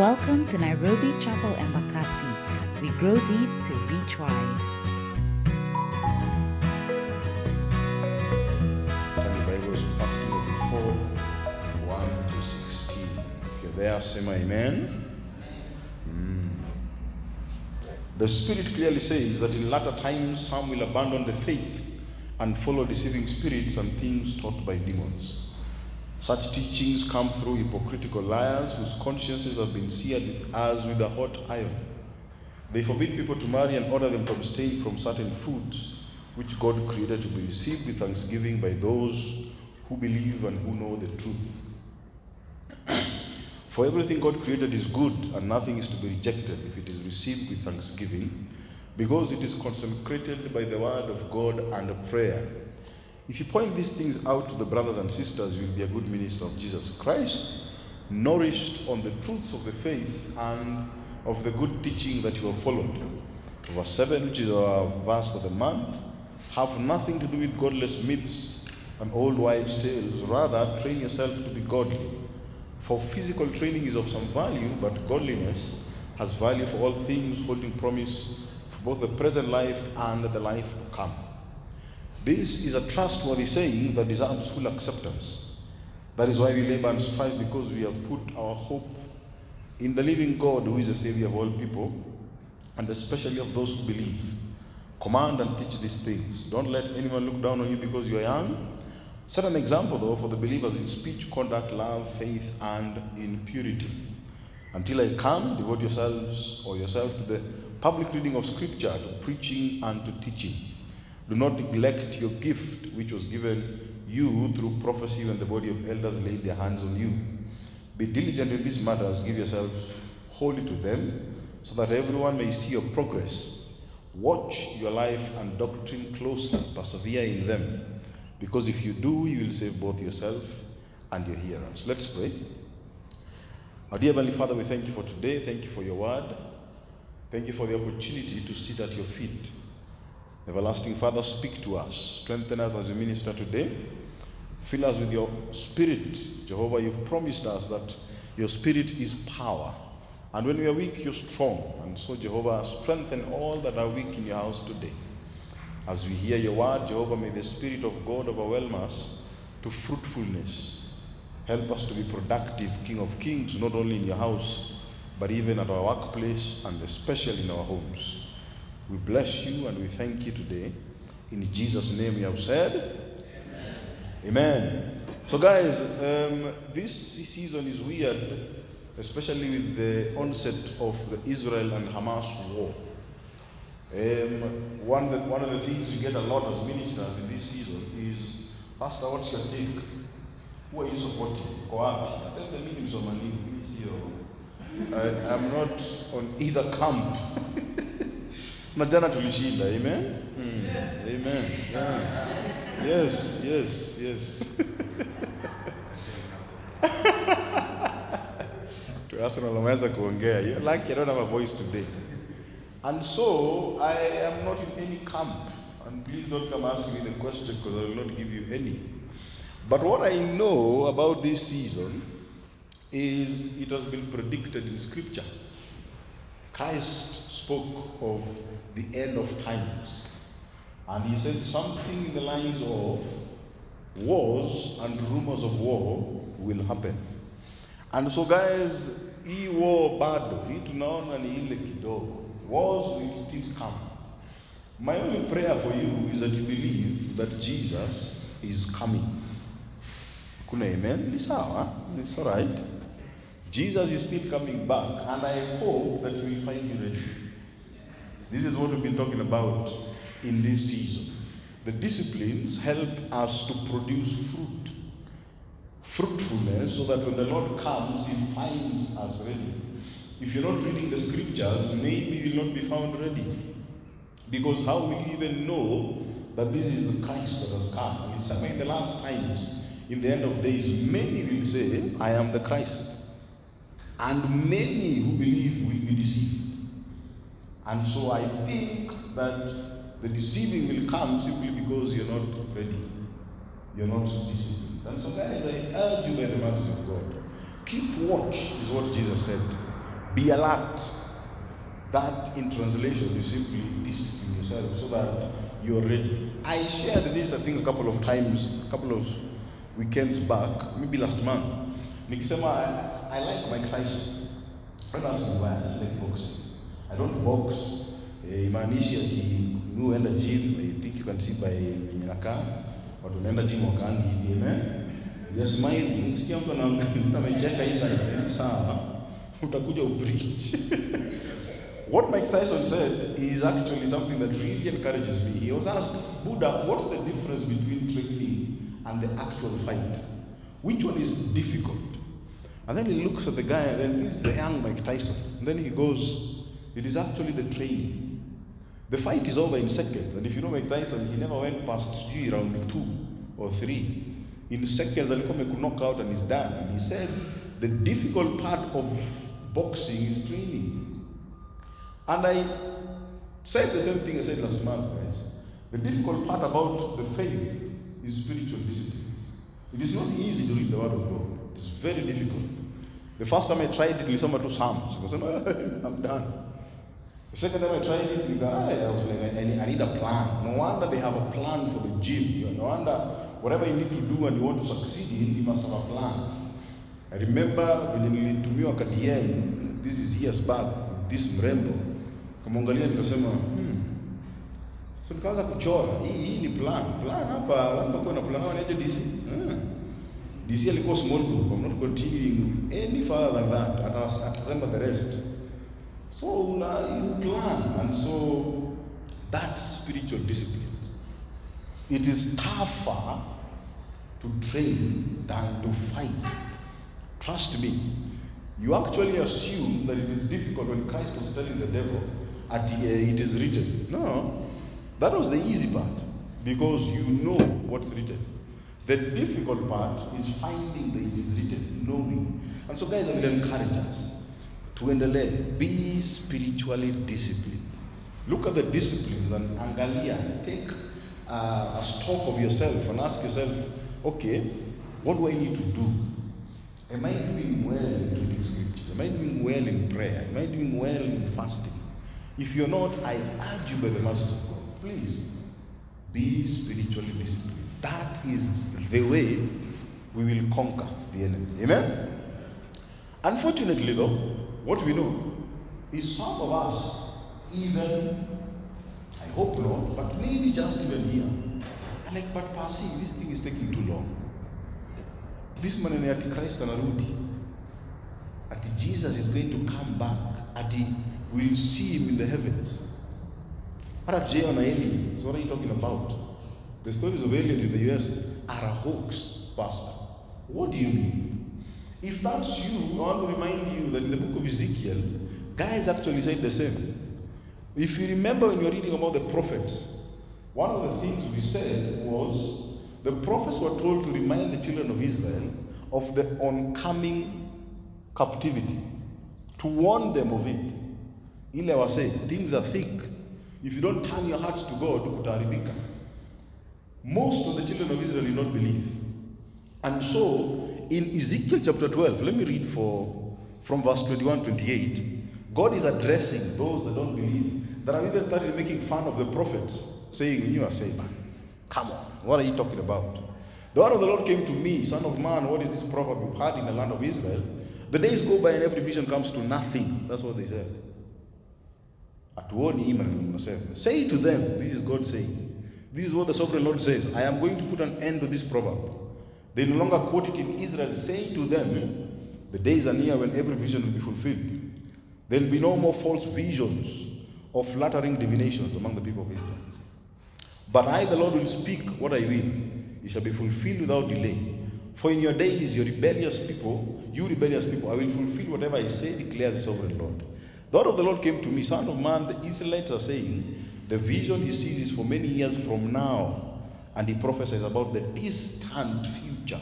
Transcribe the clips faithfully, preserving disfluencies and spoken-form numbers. Welcome to Nairobi Chapel Mbakasi. We grow deep to reach wide. And the Bible is First Timothy four, one to sixteen. If you're there, say my amen. Mm. The Spirit clearly says that in latter times some will abandon the faith and follow deceiving spirits and things taught by demons. Such teachings come through hypocritical liars whose consciences have been seared as with a hot iron. They forbid people to marry and order them to abstain from certain foods which God created to be received with thanksgiving by those who believe and who know the truth. For everything God created is good, and nothing is to be rejected if it is received with thanksgiving, because it is consecrated by the word of God and prayer. If you point these things out to the brothers and sisters, you will be a good minister of Jesus Christ, nourished on the truths of the faith and of the good teaching that you have followed. Verse seven, which is our verse for the month, have nothing to do with godless myths and old wives' tales. Rather, train yourself to be godly. For physical training is of some value, but godliness has value for all things, holding promise for both the present life and the life to come. This is a trustworthy saying that deserves full acceptance. That is why we labor and strive, because we have put our hope in the living God, who is the Savior of all people, and especially of those who believe. Command and teach these things. Don't let anyone look down on you because you are young. Set an example, though, for the believers in speech, conduct, love, faith, and in purity. Until I come, devote yourselves or yourself to the public reading of Scripture, to preaching and to teaching. Do not neglect your gift, which was given you through prophecy when the body of elders laid their hands on you. Be diligent in these matters, give yourself wholly to them, so that everyone may see your progress. Watch your life and doctrine closely, persevere in them, because if you do, you will save both yourself and your hearers. Let's pray. Our dear Heavenly Father, we thank you for today. Thank you for your word. Thank you for the opportunity to sit at your feet. Everlasting Father, speak to us. Strengthen us as you minister today. Fill us with your Spirit. Jehovah, you've promised us that your Spirit is power. And when we are weak, you're strong. And so, Jehovah, strengthen all that are weak in your house today. As we hear your word, Jehovah, may the Spirit of God overwhelm us to fruitfulness. Help us to be productive, King of Kings, not only in your house, but even at our workplace and especially in our homes. We bless you and we thank you today. In Jesus' name we have said, Amen. Amen. So guys, um, this season is weird, especially with the onset of the Israel and Hamas war. Um, one, the, one of the things we get a lot as ministers in this season is, Pastor, what's your take? Who are you supporting? Koapi? Tell the meaning of my name. I'm not on either camp. Na jana tulishinda, amen? Mm. Yeah. Amen. Yeah. Yes, yes, yes. To ask unaweza kuongea. You like you don't have a voice today. And so I am not in any camp. And please don't come ask me the question, because I will not give you any. But what I know about this season is it has been predicted in Scripture. Christ spoke of the end of times, and he said something in the lines of wars and rumors of war will happen. And so guys, hii war bado hii tunaona ni ile kidogo. Wars will still come. My only prayer for you is that you believe that Jesus is coming. Kuna amen? Ni sawa, it's all right. Jesus is still coming back, and I hope that you will find you ready. This is what we've been talking about in this season. The disciplines help us to produce fruit, fruitfulness, so that when the Lord comes, he finds us ready. If you're not reading the Scriptures, maybe you'll not be found ready. Because how will you even know that this is the Christ that has come? It's in the last times, in the end of days, many will say, I am the Christ. And many who believe will be deceived. And so I think that the deceiving will come simply because you're not ready. You're not disciplined. And so guys, I urge you by the mercy of God, keep watch, is what Jesus said. Be alert. That in translation, you simply discipline yourself so that you're ready. I shared this, I think, a couple of times, a couple of weekends back, maybe last month. Nikisema, I, I like Mike Tyson. Don't ask me why, I just like boxing. I don't box. Imaanishi ati unaenda gym, I think you can see by minyaka, watu wanaenda gym wakaangi hivi, amen. Yes, mine, sikia mtu anamejeka hii side, sawa. Utakuja ubridge. What Mike Tyson said is actually something that really encourages me. He was asked, Buddha, what's the difference between training and the actual fight? Which one is difficult? And then he looks at the guy, and then this is the young Mike Tyson. And then he goes, it is actually the training. The fight is over in seconds, and if you know Mike Tyson, he never went past three, round two or three. In seconds, and he could knock out and he's done. And he said, the difficult part of boxing is training. And I said the same thing I said last month, guys. The difficult part about the faith is spiritual disciplines. It is not easy to read the Word of God. It's very difficult. The first time I tried it, I listened to Psalms. I said, oh, I'm done. The second time I tried it, with the, I was like, I need, I need a plan. No wonder they have a plan for the gym. No wonder whatever you need to do and you want to succeed in, you must have a plan. I remember when you went to me at the end, this is years back, this mrembo, kamongalia nikasema, hmm. So nikaanza kuchora, hii hii ni plan. Plan hapa, lazima kuwe na plan. Wanaje D C? D C alikuwa small group. I'm not continuing any further than that. I just remember the rest. So now you plan, and so that's spiritual discipline. It is tougher to train than to fight. Trust me, you actually assume that it is difficult when Christ was telling the devil, at the, uh, it is written. No, that was the easy part, because you know what's written. The difficult part is finding that it is written, knowing. And so guys, I will encourage us. Tuendelee, be spiritually disciplined. Look at the disciplines and angalia. Take uh, a stock of yourself and ask yourself, okay, what do I need to do? Am I doing well in reading scriptures? Am I doing well in prayer? Am I doing well in fasting? If you're not, I urge you by the mercy of God, please be spiritually disciplined. That is the way we will conquer the enemy. Amen? Unfortunately though, what we know is some of us, even, I hope not, but maybe just even here, are like, but Pasi, this thing is taking too long. This man is at Christ and Arudi. At Jesus is going to come back. At the, we'll see him in the heavens. What are Jay and aliens? What are you talking about? The stories of aliens in the U S are a hoax, Pastor. What do you mean? If that's you, I want to remind you that in the book of Ezekiel, guys actually said the same. If you remember when you're reading about the prophets, one of the things we said was the prophets were told to remind the children of Israel of the oncoming captivity, to warn them of it. Ile was saying, things are thick. If you don't turn your hearts to God, kutaribika. Most of the children of Israel did not believe. And so, in Ezekiel chapter twelve, let me read for, from verse twenty-one to twenty-eight. God is addressing those that don't believe. That have even started making fun of the prophets, saying, you are saying, man, come on, what are you talking about? The word of the Lord came to me, son of man, what is this proverb you've heard in the land of Israel? The days go by and every vision comes to nothing. That's what they said. Say to them, this is God saying, this is what the sovereign Lord says, I am going to put an end to this proverb. They no longer quote it in Israel, saying to them, the days are near when every vision will be fulfilled. There will be no more false visions or flattering divinations among the people of Israel. But I, the Lord, will speak what I will. It shall be fulfilled without delay. For in your days, your rebellious people, you rebellious people, I will fulfill whatever I say, declares the sovereign Lord. The word of the Lord came to me, Son of man, the Israelites are saying, the vision he sees is for many years from now. And he prophesies about the distant future.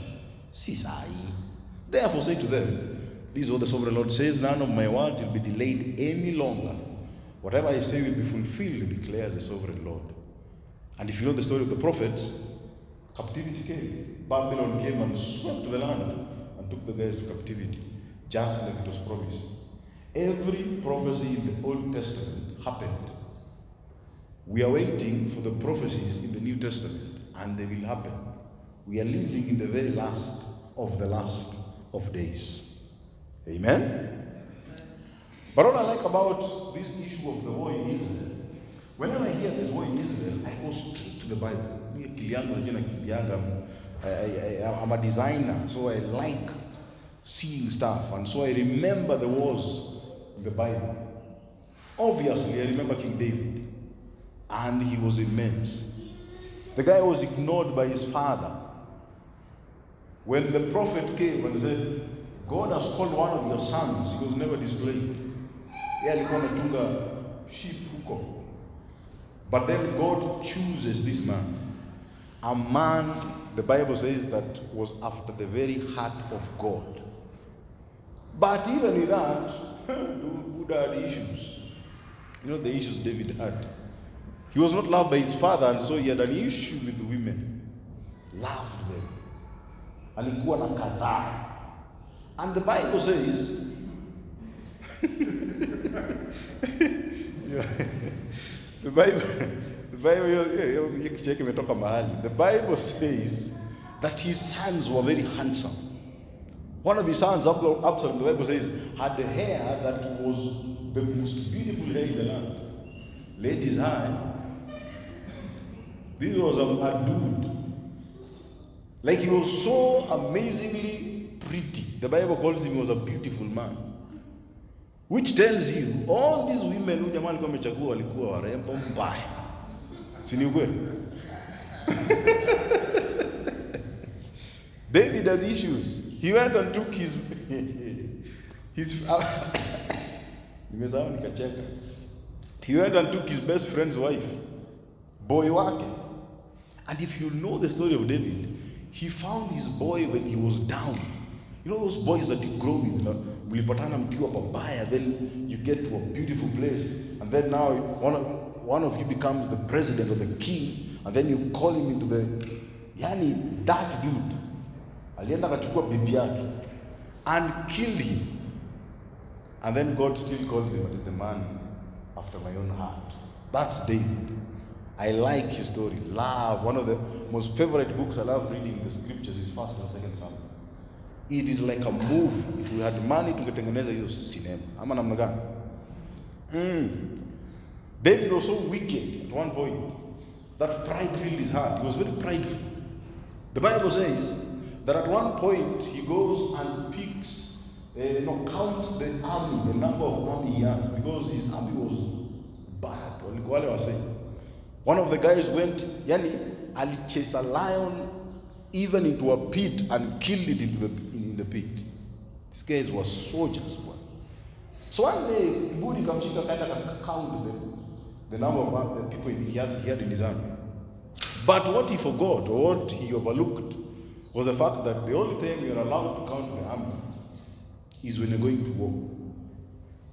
Therefore say to them, this is what the sovereign Lord says, none of my words will be delayed any longer. Whatever I say will be fulfilled, declares the sovereign Lord. And if you know the story of the prophets, captivity came. Babylon came and swept the land and took the guys to captivity, just like it was promised. Every prophecy in the Old Testament happened. We are waiting for the prophecies in the New Testament, and they will happen. We are living in the very last of the last of days. Amen? Amen. But what I like about this issue of the war in Israel, whenever I hear this war in Israel, I go straight to the Bible. I'm a designer, so I like seeing stuff, and so I remember the wars in the Bible. Obviously, I remember King David, and he was immense. The guy was ignored by his father. When the prophet came and said, God has called one of your sons, he was never displayed. But then God chooses this man. A man, the Bible says, that was after the very heart of God. But even with that, David had issues. You know the issues David had. He was not loved by his father, and so he had an issue with the women. Loved them. Alikuwa na kadhaa. And the Bible says, the Bible, the Bible, the Bible says that his sons were very handsome. One of his sons, Absalom, the Bible says, had the hair that was the most beautiful hair in the land. Ladies high. This was a, a dude. Like, he was so amazingly pretty. The Bible calls him was a beautiful man. Which tells you, all these women who jamani kwa mechagua walikuwa warembo mbaya. Si ni kweli? David had issues. He went and took his... his he went and took his best friend's wife. Boy wake. And if you know the story of David, he found his boy when he was down. You know those boys that you grow with, then you get to a beautiful place, and then now one of, one of you becomes the president or the king, and then you call him into the... Yani, that dude. Alienda akachukua bibi yake and killed him. And then God still calls him the man after my own heart. That's David. I like his story. Love. One of the most favorite books I love reading the scriptures is First and Second Samuel. It is like a movie. If we had money to tungetengeneza hiyo cinema. Ama namna gani? Mm. David was so wicked at one point that pride filled his heart. He was very prideful. The Bible says that at one point he goes and picks, uh, you know, counts the army, the number of army he had, because his army was bad. One of the guys went, yani, Ali chased a lion even into a pit and killed it into the, in, in the pit. These guys were soldiers. So one day, Buri Kamshika kind of counted the, the number of the people he had, he had in his army. But what he forgot, or what he overlooked, was the fact that the only time you're allowed to count the army is when you're going to war.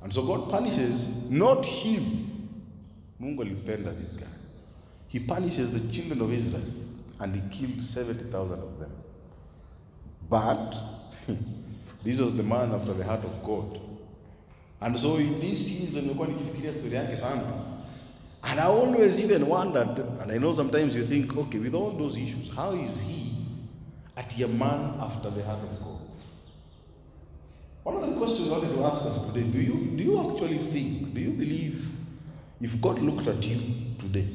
And so God punishes not him. Mungu alipenda this guy. He punishes the children of Israel, and he killed seventy thousand of them. But this was the man after the heart of God. And so in this season, and I always even wondered, and I know sometimes you think, okay, with all those issues, how is he at a man after the heart of God? One of the questions I wanted to ask us today, do you, do you actually think, do you believe, if God looked at you today,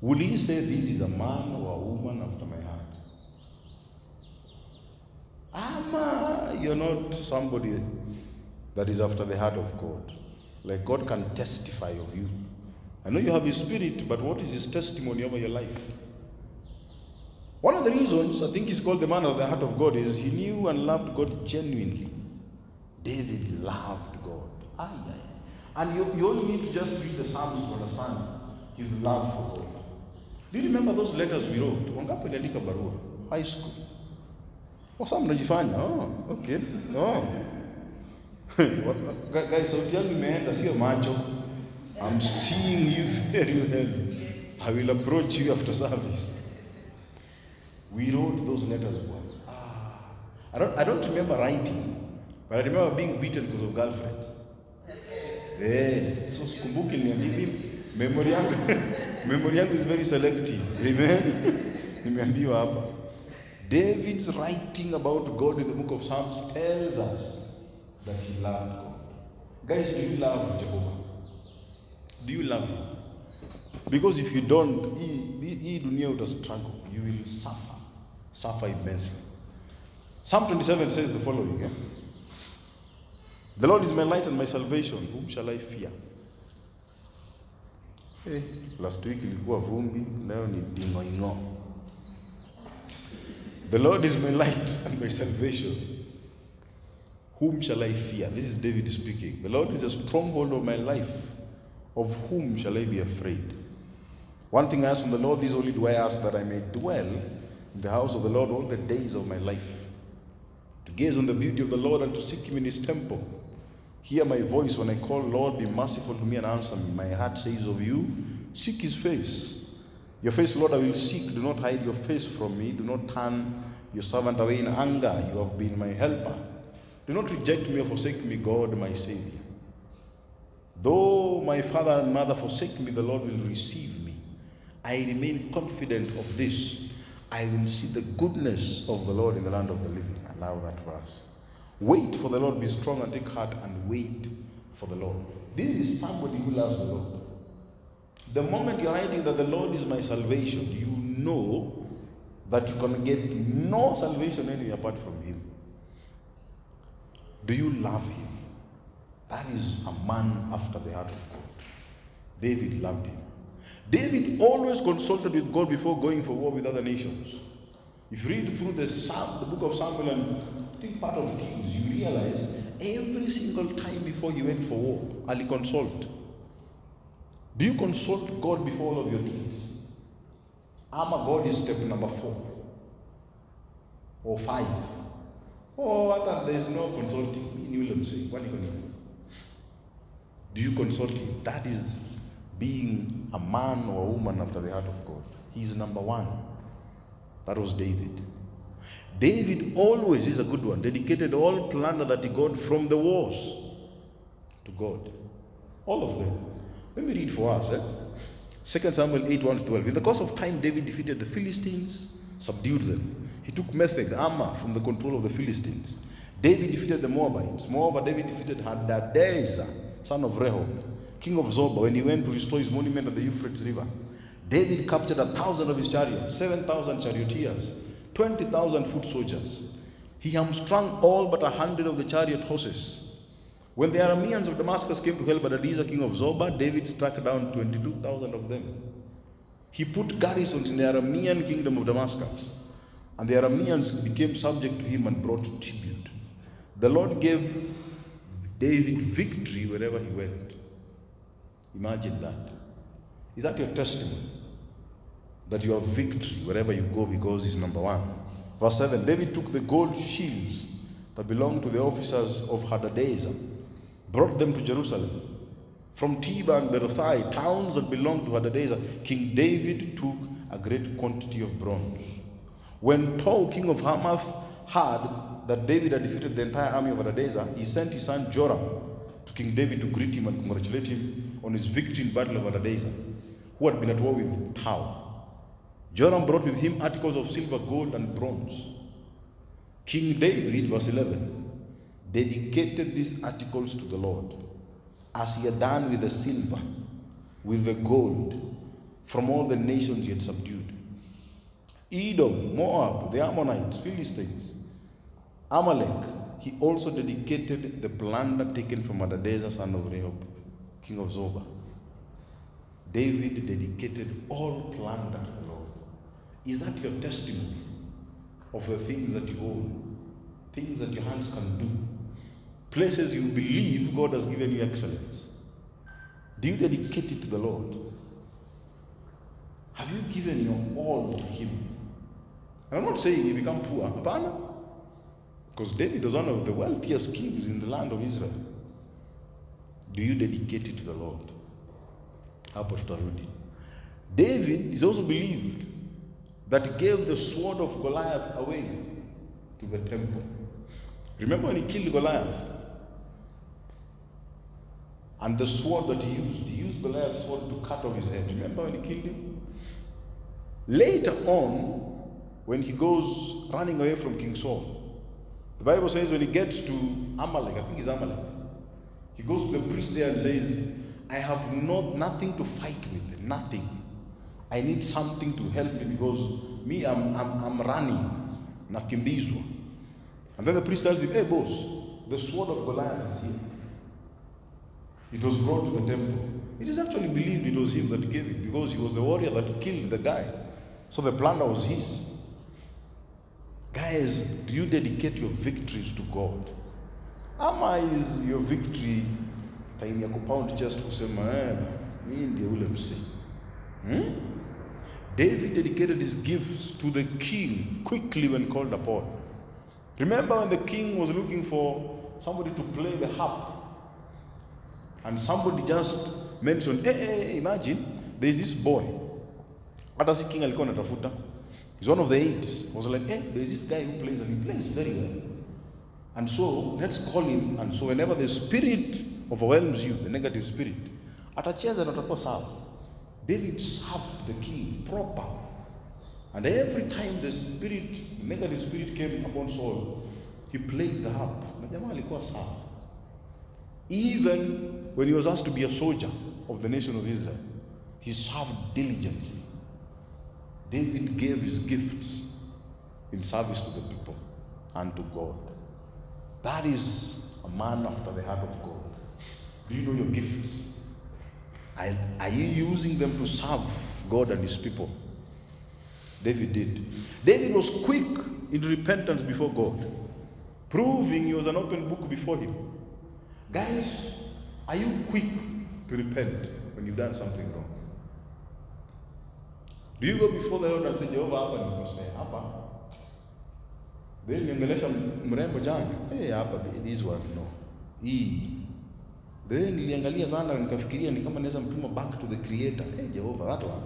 will he say, this is a man or a woman after my heart? Ama, you're not somebody that is after the heart of God. Like, God can testify of you. I know you have his spirit, but what is his testimony over your life? One of the reasons I think he's called the man of the heart of God is he knew and loved God genuinely. David loved God. Aye, aye. And you, you only need to just read the Psalms for the Son. His love for God. Do you remember those letters we wrote? Wangapi nilika barua? High school. Oh, some najifanya. Oh, okay. No. Guys, so tell me, I see your macho. I'm seeing you very well. I will approach you after service. We wrote those letters. Ah, I don't. I don't remember writing, But I remember being beaten because of girlfriends. Yeah. So sikumbuki niambiwi, memory yangu, memory yangu is very selective. Amen. Nimeambiwa hapa. David's writing about God in the book of Psalms tells us that he loved God. Guys, do you love Jehovah? Do you love him? Because if you don't, hii dunia uta struggle. You will suffer. Suffer immensely. Psalm twenty-seven says the following. Eh? The Lord is my light and my salvation. Whom shall I fear? Hey, last week ilikuwa vumbi, leo ni dingoingo. The Lord is my light and my salvation. Whom shall I fear? This is David speaking. The Lord is a stronghold of my life. Of whom shall I be afraid? One thing I ask from the Lord, this only do I ask, that I may dwell in the house of the Lord all the days of my life. To gaze on the beauty of the Lord and to seek him in his temple. Hear my voice when I call, Lord, be merciful to me and answer me. My heart says of you, seek his face. Your face, Lord, I will seek. Do not hide your face from me. Do not turn your servant away in anger. You have been my helper. Do not reject me or forsake me, God, my Savior. Though my father and mother forsake me, the Lord will receive me. I remain confident of this. I will see the goodness of the Lord in the land of the living. Allow that for us. Wait for the Lord, be strong and take heart and wait for the Lord. This is somebody who loves the Lord. The moment you're writing that the Lord is my salvation, you know that you can get no salvation anywhere apart from him. Do you love him? That is a man after the heart of God. David loved him. David always consulted with God before going for war with other nations. If you read through the, Psalm, the book of Samuel and I think part of Kings, you realize every single time before he went for war, Ali consult. Do you consult God before all of your needs? Ama God is step number four or five. Oh, that there is no consulting. You will say, what are you going to do? Do you consult him? That is being a man or a woman after the heart of God. He's number one. That was David. David always is a good one. Dedicated all plunder that he got from the wars to God. All of them. Let me read for us. Eh? Second Samuel eight, one to twelve. In the course of time, David defeated the Philistines, subdued them. He took Metheg Ammah from the control of the Philistines. David defeated the Moabites. Moreover, David defeated Hadadezer, son of Rehob, king of Zobah, when he went to restore his monument at the Euphrates river. David captured a thousand of his chariots, seven thousand charioteers, twenty thousand foot soldiers. He hamstrung all but a hundred of the chariot horses. When the Arameans of Damascus came to help Hadadezer, king of Zobah, David struck down twenty-two thousand of them. He put garrisons in the Aramean kingdom of Damascus, and the Arameans became subject to him and brought tribute. The Lord gave David victory wherever he went. Imagine that. Is that your testimony? That you have victory wherever you go because he's number one. Verse seven, David took the gold shields that belonged to the officers of Hadadezer, brought them to Jerusalem. From Tiber and Berothai, towns that belonged to Hadadezer, King David took a great quantity of bronze. When Tou, king of Hamath, had that David had defeated the entire army of Hadadezer, he sent his son Joram to King David to greet him and congratulate him on his victory in battle of Hadadezer, who had been at war with Tou. Joram brought with him articles of silver, gold, and bronze. King David, verse eleven, dedicated these articles to the Lord, as he had done with the silver, with the gold, from all the nations he had subdued. Edom, Moab, the Ammonites, Philistines, Amalek, he also dedicated the plunder taken from Hadadezer, son of Rehob, king of Zobah. David dedicated all plunder to the Lord. Is that your testimony of the things that you own, things that your hands can do, places you believe God has given you excellence? Do you dedicate it to the Lord? Have you given your all to him? And I'm not saying you become poor. Abana. Because David was one of the wealthiest kings in the land of Israel. Do you dedicate it to the Lord? David is also believed that he gave the sword of Goliath away to the temple. Remember when he killed Goliath? And the sword that he used, he used Goliath's sword to cut off his head. Remember when he killed him? Later on, when he goes running away from King Saul, the Bible says when he gets to Amalek, I think it's Amalek, he goes to the priest there and says, I have not nothing to fight with, nothing. I need something to help me because me, I'm, I'm, I'm running. Nakimbizwa. And then the priest tells him, hey boss, the sword of Goliath is here. It was brought to the temple. It is actually believed it was him that gave it because he was the warrior that killed the guy. So the plunder was his. Guys, do you dedicate your victories to God? Ama is your victory time ya kupound just kusema eh mimi ndiye ule mse. Hmm? David dedicated his gifts to the king quickly when called upon. Remember when the king was looking for somebody to play the harp? And somebody just mentioned, hey, hey, imagine, there's this boy. Atasi king alikuwa anatafuta. He's one of the eight. Was like, hey, there's this guy who plays, and he plays very well. And so, let's call him. And so whenever the spirit overwhelms you, the negative spirit, atacheza na atakuwa sawa. David served the king proper. And every time the spirit, the negative spirit came upon Saul, he played the harp. Even when he was asked to be a soldier of the nation of Israel, he served diligently. David gave his gifts in service to the people and to God. That is a man after the heart of God. Do you know your gifts? Are you using them to serve God and his people? David did. David was quick in repentance before God, proving he was an open book before him. Guys, are you quick to repent when you've done something wrong? Do you go before the Lord and say, Jehovah, hapa nikosea, hapa? Then niongelesha mrembo jana. Eh, hapa, this one, no. E. Then niliangalia sana na nikafikiria ni kama naweza mtuma back to the creator. Eh, Jehovah, that one.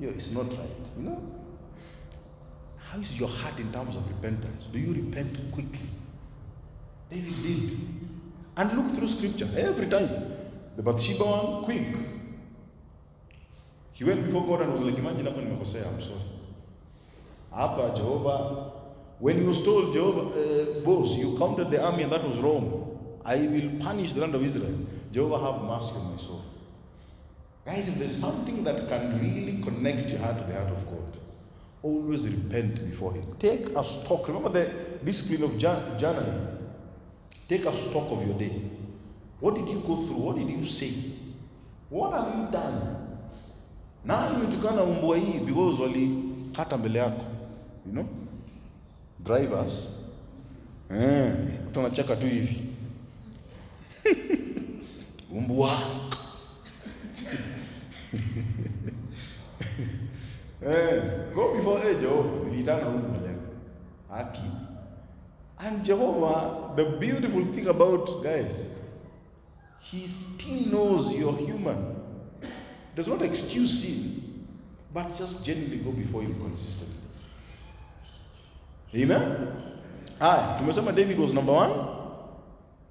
Yo, it's not right, you know? How is your heart in terms of repentance? Do you repent quickly? David did. And look through scripture every time. The Bathsheba one, quick. He went before God and was like, imagine hapa nimekosea, I'm sorry. Hapa, Jehovah. When he was told, Jehovah, uh, boss, you counted the army and that was wrong. I will punish the land of Israel. Jehovah, have mercy on my soul. Guys, if there's something that can really connect your heart to the heart of God, always repent before him. Take a stock. Remember the discipline of journaling. Take a stock of your day. What did you go through? What did you say? What have you done? Now you can't because wali kata mbele yako. You know? Drivers. Eh, tunacheka tu hivi. Umbwa. Hey, go before hey, Jehovah. Aki. And Jehovah, the beautiful thing about guys, he still knows you're human. Does not excuse sin, but just genuinely go before him consistently. Amen? Ah, tumesema David was number one.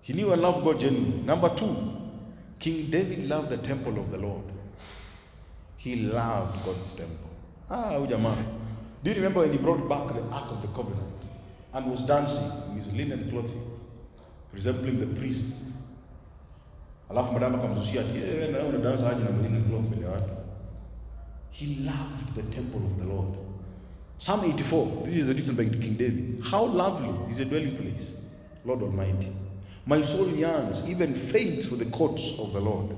He knew and loved God genuinely. Number two, King David loved the temple of the Lord. He loved God's temple. Ah, Ujamaa. Do you remember when he brought back the Ark of the Covenant and was dancing in his linen clothing, resembling the priest? He loved the temple of the Lord. Psalm eighty-four, this is written by King David. How lovely is a dwelling place, Lord Almighty. My soul yearns, even faints for the courts of the Lord.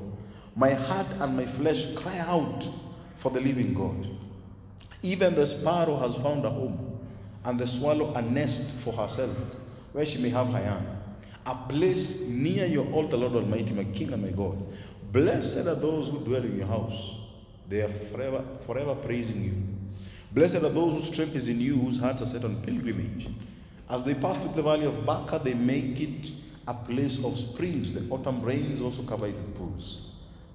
My heart and my flesh cry out for the living God. Even the sparrow has found a home, and the swallow a nest for herself, where she may have her young. A place near your altar, Lord Almighty, my King and my God. Blessed are those who dwell in your house. They are forever, forever praising you. Blessed are those whose strength is in you, whose hearts are set on pilgrimage. As they pass through the valley of Baca, they make it a place of springs. The autumn rains also cover it with pools.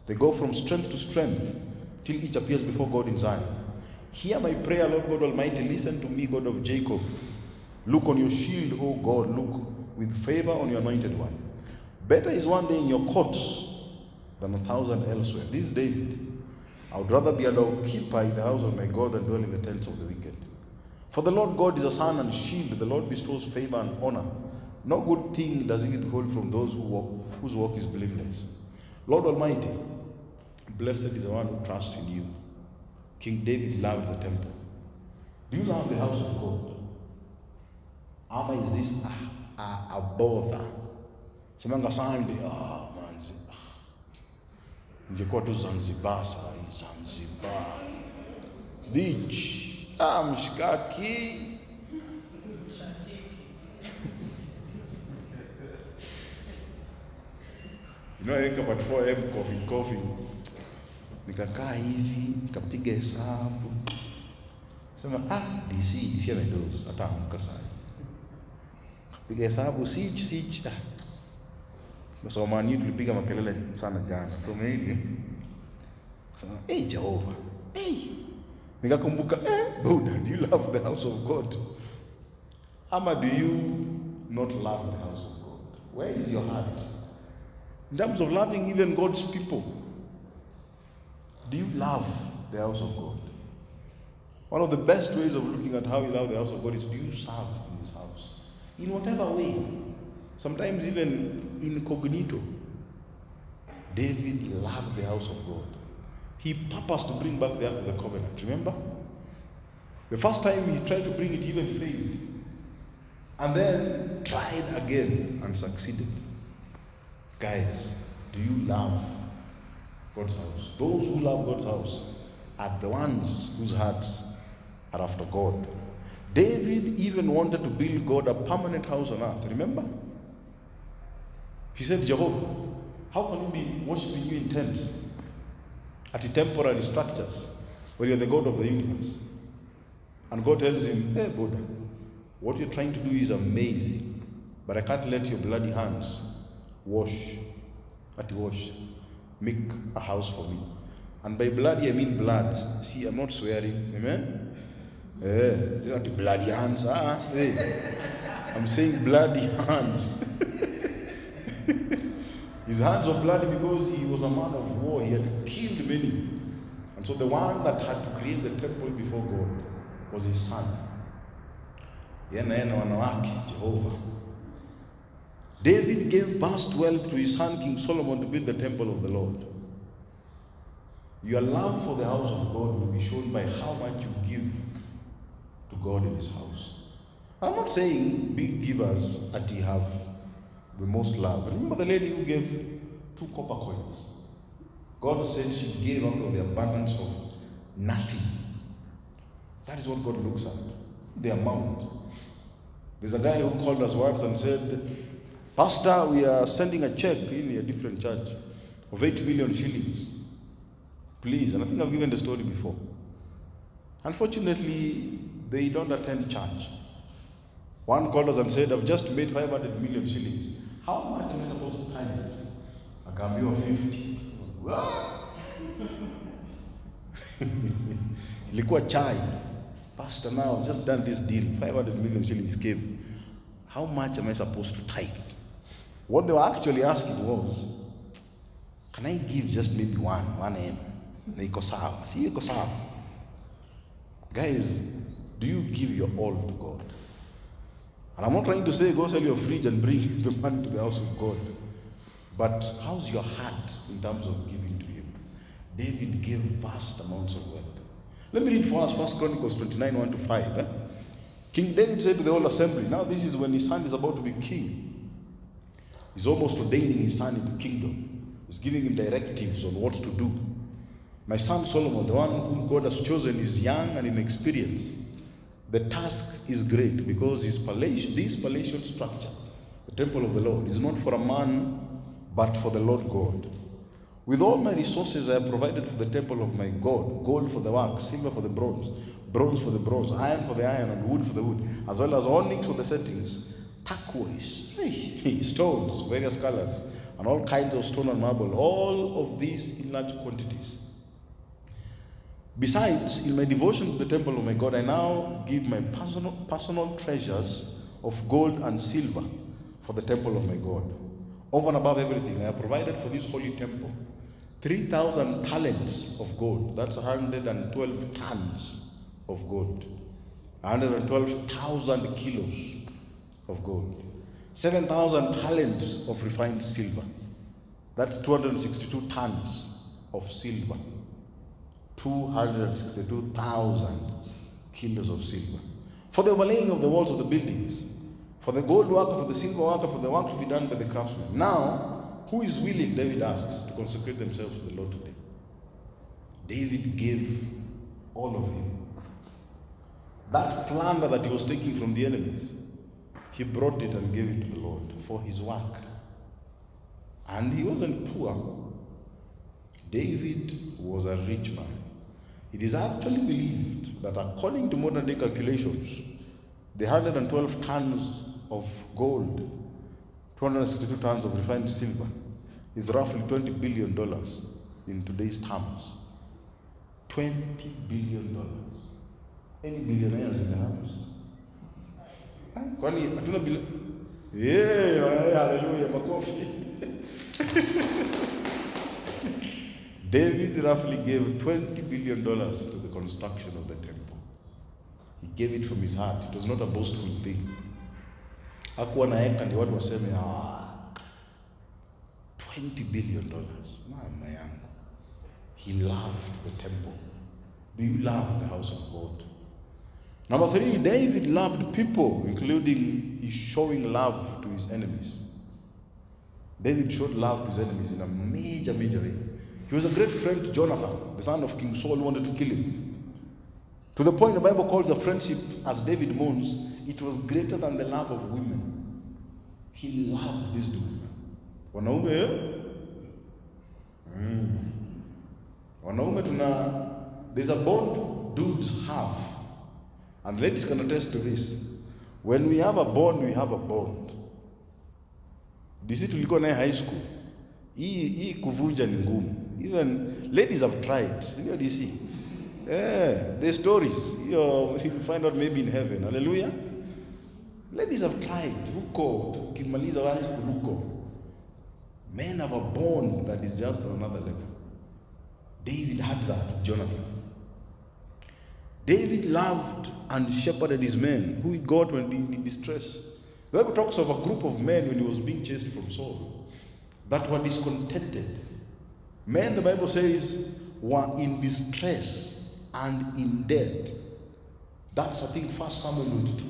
They go from strength to strength, till each appears before God in Zion. Hear my prayer, Lord God Almighty. Listen to me, God of Jacob. Look on your shield, O God, look with favor on your anointed one. Better is one day in your court than a thousand elsewhere. This is David. I would rather be a doorkeeper in the house of my God than dwell in the tents of the wicked. For the Lord God is a sun and shield. The Lord bestows favor and honor. No good thing does he withhold from those who walk, whose work is blameless. Lord Almighty, blessed is the one who trusts in you. King David loved the temple. Do you love the house of God? Ama is this a, a, a bother. Semanga Sunday, ah, man, nilikuwa tu Zanzibar, Zanzibar beach. Ah, mshikaki. You know, I think about four a.m. coffee, coffee. Nikakaa hivi, nikapiga hesabu. Sema, ah, D C, D C anaendeleza, hata amka sana. Nikapiga hesabu, sij, sij. Basi mama yetu tulipiga makelele sana jana. So mimi sema, eh, Jehova. Eh. Nikakumbuka, eh, Buddha, do you love the house of God? Ama, do you not love the house of God? Where is your heart? In terms of loving even God's people, do you love the house of God? One of the best ways of looking at how you love the house of God is, do you serve in this house? In whatever way. Sometimes even incognito. David loved the house of God. He purposed to bring back the Ark of the Covenant. Remember? The first time he tried to bring it, he even failed. And then tried again and succeeded. Guys, do you love God's house? Those who love God's house are the ones whose hearts are after God. David even wanted to build God a permanent house on earth. Remember? He said, Jehovah, how can you be worshipping you in tents, at temporary structures, where you are the God of the universe? And God tells him, hey, Buddha, what you're trying to do is amazing, but I can't let your bloody hands wash, at wash, make a house for me. And by bloody, I mean blood. See, I'm not swearing. Amen? Yeah, the bloody hands. Ah, hey. I'm saying bloody hands. His hands were bloody because he was a man of war. He had killed many. And so the one that had to create the temple before God was his son. Jehovah. David gave vast wealth to his son King Solomon to build the temple of the Lord. Your love for the house of God will be shown by how much you give to God in his house. I'm not saying big givers that you have the most love. Remember the lady who gave two copper coins? God said she gave out of the abundance of nothing. That is what God looks at, the amount. There's a guy who called us once and said, Pastor, we are sending a check in a different church of eight million shillings. Please. And I think I've given the story before. Unfortunately, they don't attend church. One called us and said, I've just made five hundred million shillings. How much am I supposed to tithe? I can be of fifty. What? Ilikuwa chai. Pastor, now I've just done this deal. five hundred million shillings came. How much am I supposed to tithe? What they were actually asking was, can I give just maybe one, one M? See, guys, do you give your all to God? And I'm not trying to say go sell your fridge and bring the money to the house of God. But how's your heart in terms of giving to him? David gave vast amounts of wealth. Let me read for us First Chronicles twenty-nine, one to five. Eh? King David said to the whole assembly, now this is when his son is about to be king. He's almost ordaining his son in the kingdom. He's giving him directives on what to do. My son Solomon, the one whom God has chosen, is young and inexperienced. The task is great because his palatial, this palatial structure, the temple of the Lord, is not for a man, but for the Lord God. With all my resources I have provided for the temple of my God, gold for the work, silver for the bronze, bronze for the bronze, iron for the iron, and wood for the wood, as well as onyx for the settings, turquoise, stones, various colors, and all kinds of stone and marble, all of these in large quantities. Besides, in my devotion to the temple of my God, I now give my personal, personal treasures of gold and silver for the temple of my God. Over and above everything, I have provided for this holy temple three thousand talents of gold. That's one hundred twelve tons of gold. one hundred twelve thousand kilos of gold. seven thousand talents of refined silver. That's two hundred sixty-two tons of silver. two hundred sixty-two thousand kilos of silver. For the overlaying of the walls of the buildings, for the gold work, for the silver work, for the work to be done by the craftsmen. Now, who is willing, David asks, to consecrate themselves to the Lord today? David gave all of him. That plunder that he was taking from the enemies, he brought it and gave it to the Lord for his work. And he wasn't poor. David was a rich man. It is actually believed that according to modern day calculations, the one hundred twelve tons of gold, two hundred sixty-two tons of refined silver, is roughly twenty billion dollars in today's terms. twenty billion dollars. Any billionaires in the house? Yeah, hallelujah, makofi. David roughly gave twenty billion dollars to the construction of the temple. He gave it from his heart. It was not a boastful thing. Hakuwa naeka ni watu waseme, ah, twenty billion dollars. Mama yangu. He loved the temple. Do you love the house of God? Number three, David loved people, including his showing love to his enemies. David showed love to his enemies in a major, major way. He was a great friend to Jonathan, the son of King Saul, who wanted to kill him. To the point the Bible calls the friendship, as David mourns, it was greater than the love of women. He loved this dude. Wanaume, mm. Wanaume tuna, there's a bond dudes have. And ladies can attest to this. When we have a bond, we have a bond. This is tulikuwa na high school. Hii hii kuvunja ni ngumu. Even ladies have tried. Sio D C. Yeah, there's stories. You'll find out maybe in heaven. Hallelujah. Ladies have tried. Huko kimaliza high school huko. Men have a bond that is just on another level. David had that with Jonathan. David loved and shepherded his men, who he got when in distress. The Bible talks of a group of men when he was being chased from Saul that were discontented. Men, the Bible says, were in distress and in debt. That's, I think, First Samuel would do.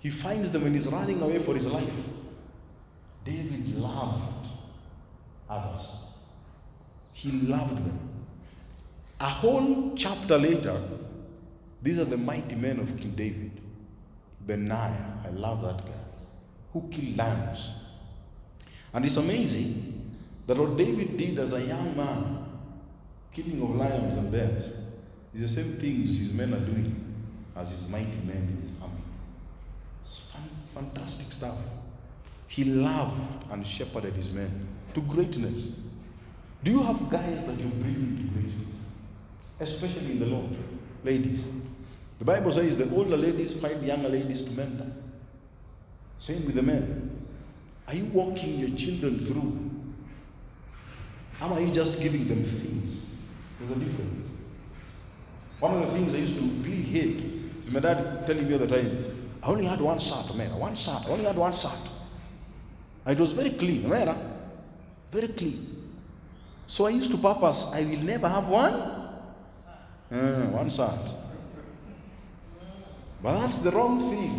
He finds them when he's running away for his life. David loved others. He loved them. A whole chapter later, these are the mighty men of King David. Benaiah, I love that guy, who killed lions. And it's amazing that what David did as a young man, killing of lions and bears, is the same things his men are doing as his mighty men in his army. It's fun, fantastic stuff. He loved and shepherded his men to greatness. Do you have guys that you bring into greatness? Especially in the Lord, ladies. The Bible says the older ladies find younger ladies to mentor. Same with the men. Are you walking your children through? How are you just giving them things? There's a difference. One of the things I used to really hate is my dad telling me all the time, I only had one shirt, man. One shirt. I only had one shirt. And it was very clean, man. Very clean. So I used to purpose, I will never have one. Uh, one side. But that's the wrong thing.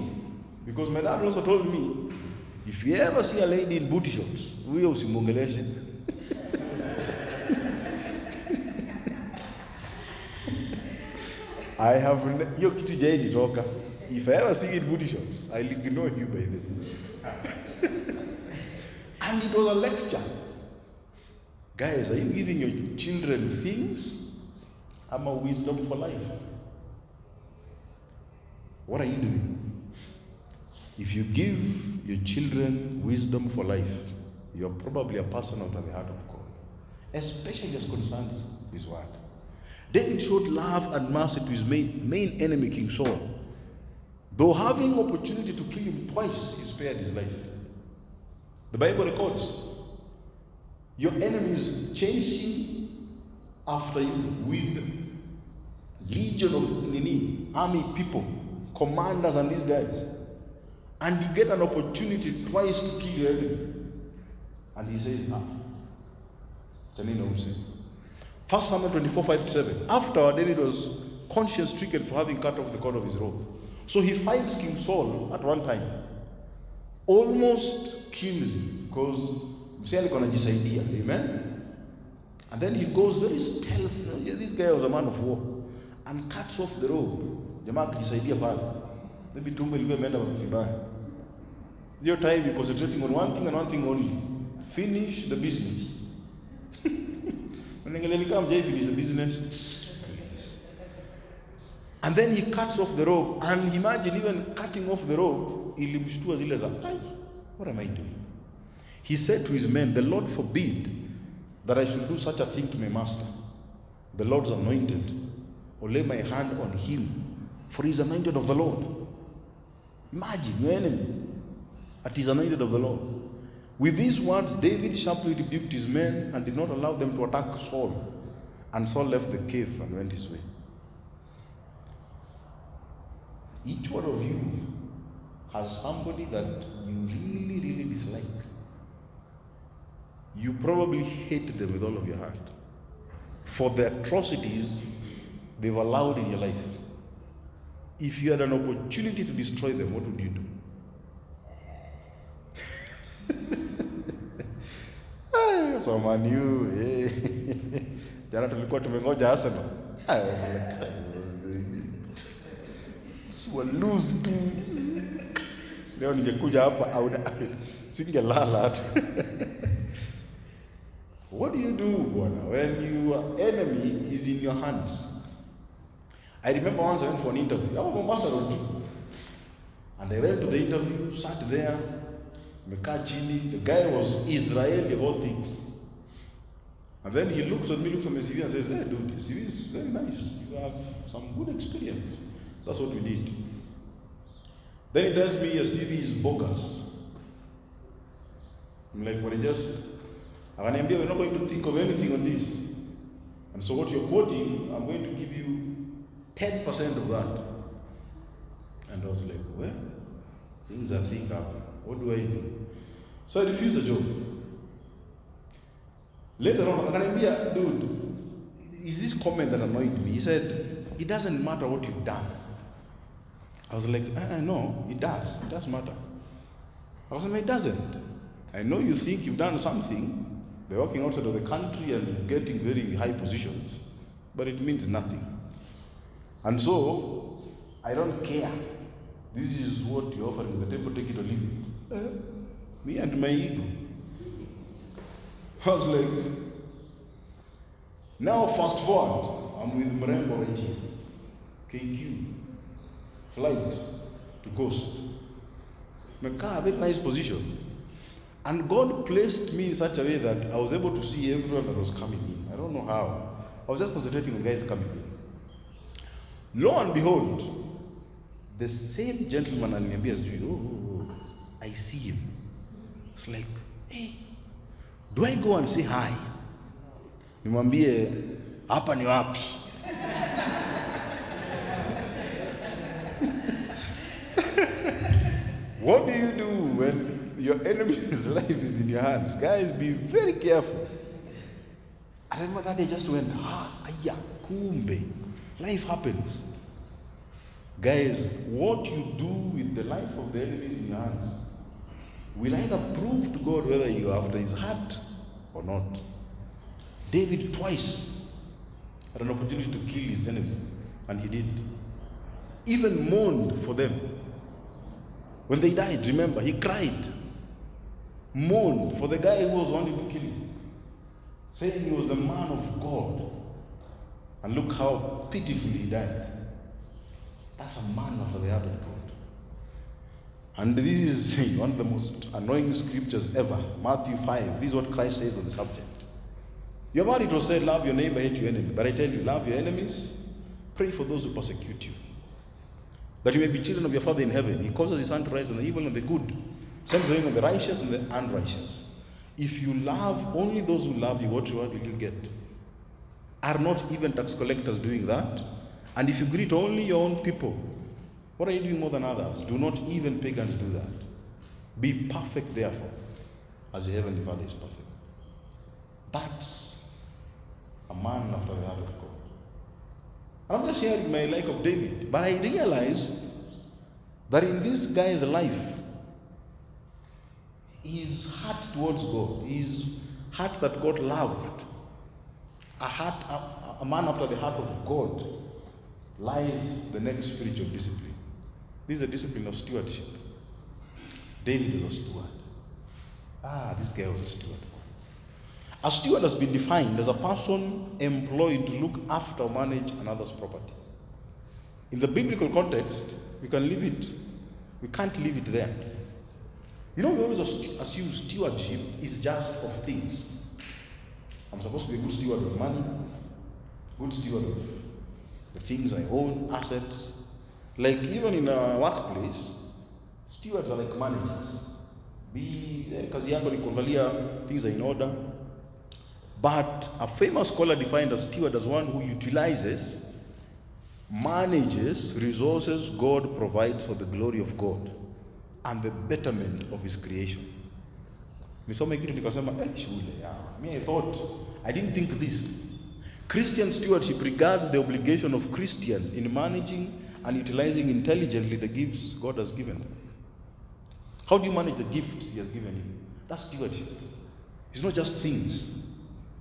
Because my dad also told me, if you ever see a lady in booty shorts, we also mongelese it. I have your kitu jaji talker. If I ever see you in booty shorts, I'll ignore you by then. And it was a lecture. Guys, are you giving your children things? I'm a wisdom for life. What are you doing? If you give your children wisdom for life, you're probably a person after the heart of God, especially as concerns His word. David showed love and mercy to his main, main enemy, King Saul. Though having opportunity to kill him twice, he spared his life. The Bible records, your enemies chasing after you with legion of Nini, army people, commanders and these guys. And you get an opportunity twice to kill your enemy. And he says, ah. First Samuel twenty-four, five to seven. After David was conscience stricken for having cut off the cord of his robe. So he fights King Saul at one time. Almost kills him because amen. And then he goes very stealthy. This guy was a man of war and cuts off the robe. Jamaa akijisaidia pale. Maybe tumbo lilikuwa imeenda vibaya. Your time you're concentrating on one thing and one thing only. Finish the business. Finish the business. And then he cuts off the robe. And imagine even cutting off the robe, ilimshtua zile za. What am I doing? He said to his men, the Lord forbid that I should do such a thing to my master, the Lord's anointed, or lay my hand on him, for he is anointed of the Lord. Imagine your enemy, that he is anointed of the Lord. With these words, David sharply rebuked his men and did not allow them to attack Saul. And Saul left the cave and went his way. Each one of you has somebody that you really, really dislike. You probably hate them with all of your heart for the atrocities they've allowed in your life. If you had an opportunity to destroy them, what would you do? So man, you, eh? Jana tulikuwa tumengoja Arsenal. I was like, baby, so I lose too. Leo ningekuja hapa au singelala hata. What do you do, Bwana, when your enemy is in your hands? I remember once I went for an interview. I was Mombasa Road. And I went to the interview, sat there, Mekachini. The guy was Israeli of all things. And then he looks at me, looks at my C V and says, hey, dude, your C V is very nice. You have some good experience. That's what we need. Then he tells me your C V is bogus. I'm like, what, well, just... And we're not going to think of anything on this. And so what you're quoting, I'm going to give you ten percent of that. And I was like, well, things I think happen. What do I do? So I refused the job. Later on, Akanambia, dude, is this comment that annoyed me? He said, it doesn't matter what you've done. I was like, uh, no, it does. It does matter. I was like, it doesn't. I know you think you've done something, by working outside of the country and getting very high positions, but it means nothing. And so, I don't care. This is what you're offering the table, take it or leave it. Uh, me and my ego. I was like, now fast forward, I'm with Mrembo right here. K Q, flight to coast. My car, very nice position. And God placed me in such a way that I was able to see everyone that was coming in. I don't know how. I was just concentrating on guys coming in. Lo and behold, the same gentleman aliniambia, oh, I see him. It's like, hey, do I go and say hi? Nimwambie, hapa ni wapi? What do you do when your enemy's life is in your hands? Guys, be very careful. I remember that day just went, ah, aya, kumbe. Life happens. Guys, what you do with the life of the enemies in your hands will either prove to God whether you are after his heart or not. David twice had an opportunity to kill his enemy, and he did. Even mourned for them. When they died, remember, he cried. Mourned for the guy who was wanting to kill him, saying he was the man of God. And look how pitifully he died. That's a man after the heart of God. And this is one of the most annoying scriptures ever, Matthew five. This is what Christ says on the subject. You've heard it was said, love your neighbor, hate your enemy. But I tell you, love your enemies, pray for those who persecute you, that you may be children of your Father in heaven. He causes his hand to rise on the evil and the good, sends rain on the righteous and the unrighteous. If you love only those who love you, what reward will you get? Are not even tax collectors doing that? And if you greet only your own people, what are you doing more than others? Do not even pagans do that. Be perfect, therefore, as the Heavenly Father is perfect. That's a man after the heart of God. I'm just sharing my life of David, but I realize that in this guy's life, his heart towards God, his heart that God loved, a heart, a, a man after the heart of God, lies the next spiritual discipline. This is a discipline of stewardship. David was a steward. Ah, this guy was a steward. A steward has been defined as a person employed to look after or manage another's property. In the biblical context, we can leave it. We can't leave it there. You know, we always assume stewardship is just of things. I'm supposed to be a good steward of money, good steward of the things I own, assets. Like even in a workplace, stewards are like managers. Be kazi yako ni kuangalia things are in order. But a famous scholar defined a steward as one who utilizes, manages resources God provides for the glory of God and the betterment of his creation. Nisome kitu nikasema, eh, shule, yeah. Me, I thought, I didn't think this. Christian stewardship regards the obligation of Christians in managing and utilizing intelligently the gifts God has given them. How do you manage the gift he has given you? That's stewardship. It's not just things.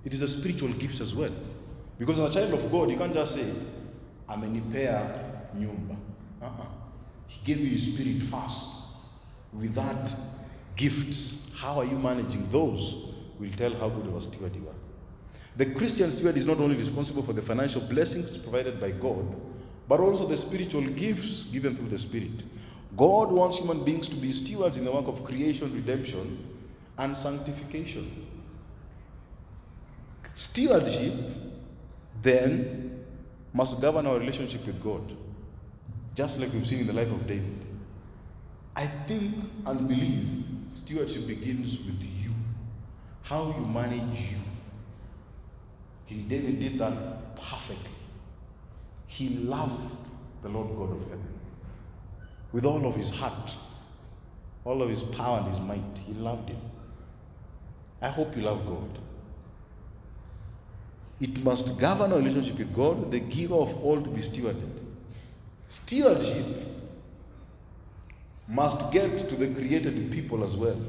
It is a spiritual gift as well. Because as a child of God, you can't just say, amenipea nyumba. Uh-uh. He gave you his spirit first. With that gift, how are you managing those? Will tell how good of a steward you are. The Christian steward is not only responsible for the financial blessings provided by God, but also the spiritual gifts given through the Spirit. God wants human beings to be stewards in the work of creation, redemption, and sanctification. Stewardship, then, must govern our relationship with God, just like we've seen in the life of David. I think and believe stewardship begins with you, how you manage you. King David did that perfectly. He loved the Lord God of heaven with all of his heart, all of his power and his might. He loved him. I hope you love God. It must govern our relationship with God, the giver of all to be stewarded. Stewardship must get to the created people as well.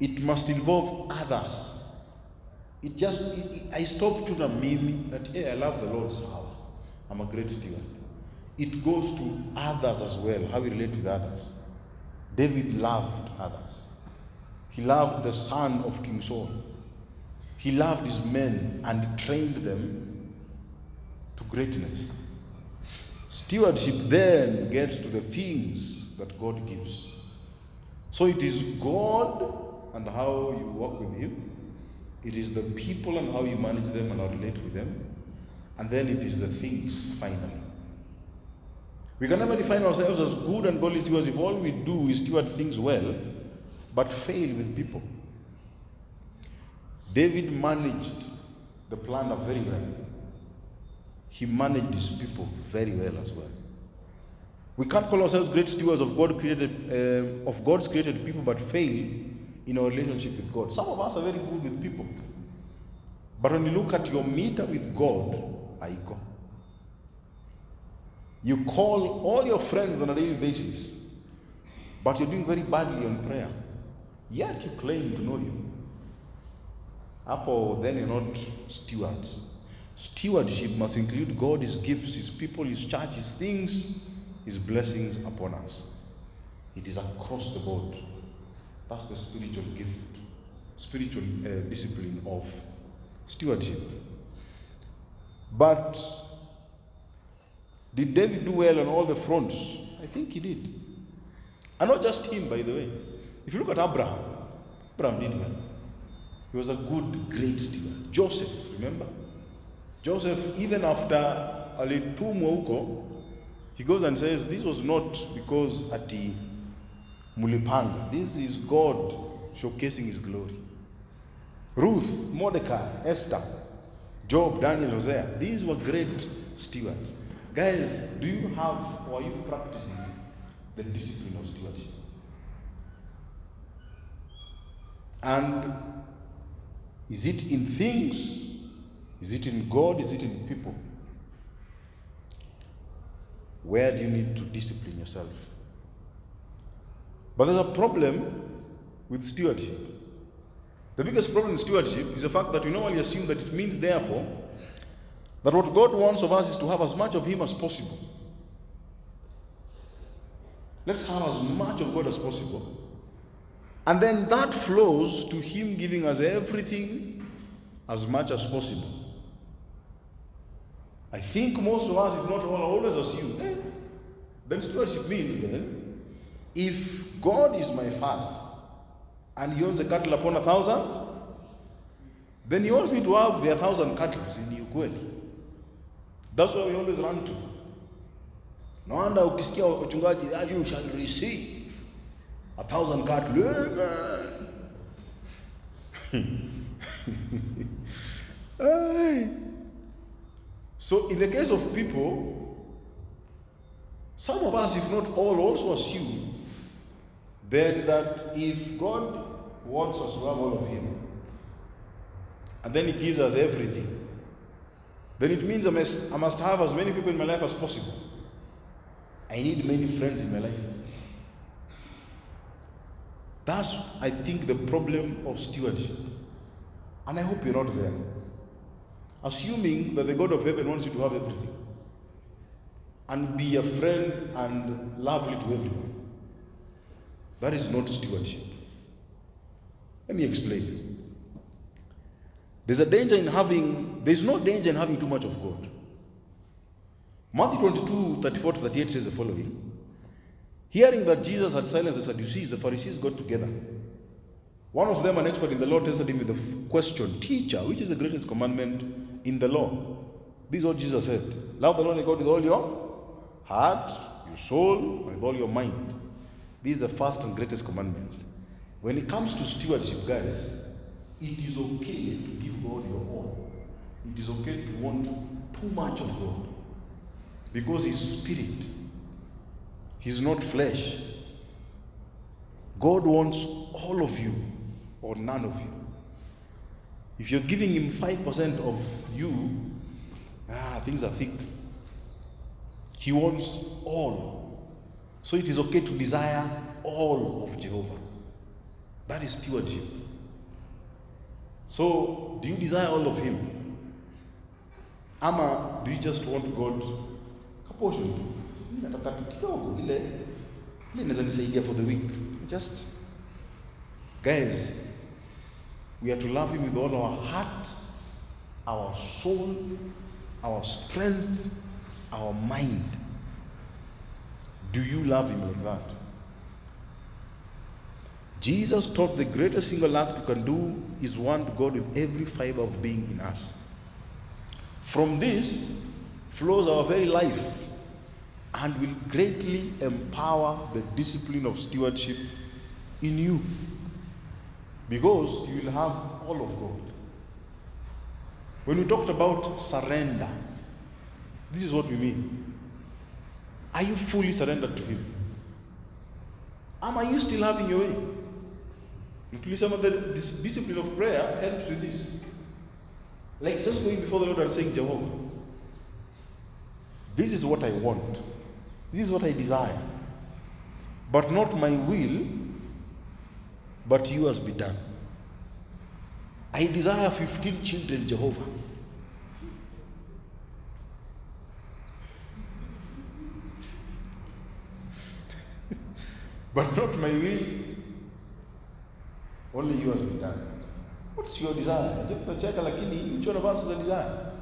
It must involve others. It just, it, it, I stopped to the meme that, hey, I love the Lord, Saul. I'm a great steward. It goes to others as well, how we relate with others. David loved others. He loved the son of King Saul. He loved his men and trained them to greatness. Stewardship then gets to the things that God gives. So it is God and how you walk with him. It is the people and how you manage them and how you relate with them. And then it is the things, finally. We can never define ourselves as good and godly stewards if all we do is steward things well, but fail with people. David managed the plunder very well. He managed his people very well as well. We can't call ourselves great stewards of God created, uh, of God's created people, but fail in our relationship with God. Some of us are very good with people, but when you look at your meter with God, Aiko, you call all your friends on a daily basis, but you're doing very badly on prayer. Yet you claim to know Him. Apo, then you're not stewards. Stewardship must include God, His gifts, His people, His church, His things, His blessings upon us. It is across the board. That's the spiritual gift, spiritual uh, discipline of stewardship. But did David do well on all the fronts? I think he did. And not just him, by the way. If you look at Abraham, Abraham did well. He was a good, great steward. Joseph, remember? Joseph, even after alitumwa huko, he goes and says, this was not because ati mulipanga. This is God showcasing his glory. Ruth, Mordecai, Esther, Job, Daniel, Hosea. These were great stewards. Guys, do you have, or are you practicing the discipline of stewardship? And is it in things? Is it in God? Is it in people? Where do you need to discipline yourself? But there's a problem with stewardship. The biggest problem in stewardship is the fact that we normally assume that it means, therefore, that what God wants of us is to have as much of Him as possible. Let's have as much of God as possible. And then that flows to Him giving us everything as much as possible. I think most of us, if not all, always assume, eh, then stewardship means then, if God is my Father, and He owns the cattle upon a thousand, then He wants me to have the thousand cattle in Ukweli. That's what we always run to. No wonder ukisikia wachungaji, you shall receive a thousand cattle. So in the case of people, some of us, if not all, also assume then that if God wants us to have all of Him, and then He gives us everything, then it means I must, I must have as many people in my life as possible. I need many friends in my life. That's, I think, the problem of stewardship. And I hope you're not there. Assuming that the God of heaven wants you to have everything, and be a friend and lovely to everyone. That is not stewardship. Let me explain. There's a danger in having, there's no danger in having too much of God. Matthew twenty-two, thirty-four to thirty-eight says the following. Hearing that Jesus had silenced the Sadducees, the Pharisees got together. One of them, an expert in the law, tested him with the question, Teacher, which is the greatest commandment in the law? This is what Jesus said. Love the Lord your God with all your heart, your soul, and with all your mind. This is the first and greatest commandment. When it comes to stewardship, guys, it is okay to give God your all. It is okay to want too much of God. Because He's spirit. He's not flesh. God wants all of you or none of you. If you're giving Him five percent of you, ah, things are thick. He wants all. So it is okay to desire all of Jehovah. That is stewardship. So, do you desire all of Him? Ama, do you just want God? Kaportion. For the week. Just, guys, we are to love Him with all our heart, our soul, our strength, our mind. Do you love Him like that? Jesus taught the greatest single act you can do is want God with every fiber of being in us. From this flows our very life and will greatly empower the discipline of stewardship in you, because you will have all of God. When we talked about surrender, this is what we mean. Are you fully surrendered to Him? Am I you still having your way? Including some of the this discipline of prayer helps with this. Like just going before the Lord and saying, Jehovah, this is what I want. This is what I desire. But not my will, but yours be done. I desire fifteen children, Jehovah. But not my will, only yours be done. What's your desire? Each one of us has a desire.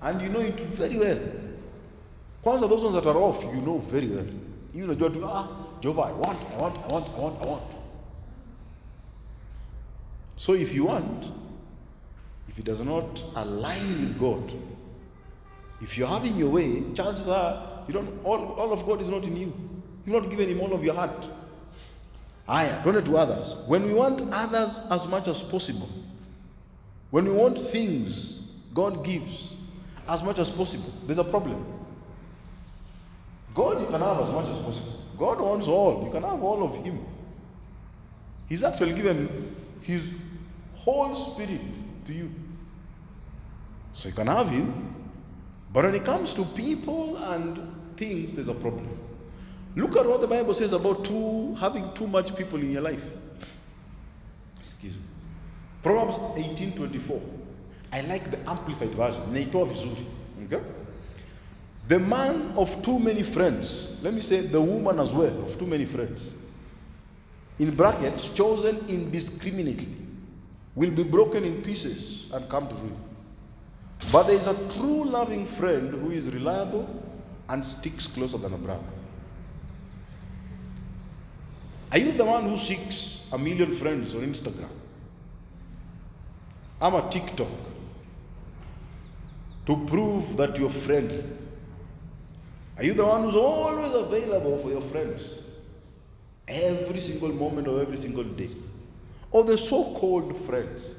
And you know it very well. Once those ones that are off, you know very well. You know, you ah, Jehovah, I want, I want, I want, I want, I want. So if you want, if it does not align with God, if you're having your way, chances are you don't all, all of God is not in you. You've not given him all of your heart. Aya, donate to others. When we want others as much as possible, when we want things God gives as much as possible, there's a problem. God, you can have as much as possible. God wants all. You can have all of him. He's actually given his whole spirit to you. So you can have him. But when it comes to people and things, there's a problem. Look at what the Bible says about too, having too much people in your life. Excuse me. Proverbs eighteen twenty-four. I like the amplified version. Okay? The man of too many friends, let me say the woman as well, of too many friends, in brackets, chosen indiscriminately, will be broken in pieces and come to ruin. But there is a true loving friend who is reliable and sticks closer than a brother. Are you the one who seeks a million friends on Instagram? I'm a TikTok to prove that you're friendly. Are you the one who's always available for your friends every single moment of every single day? Or the so-called friends?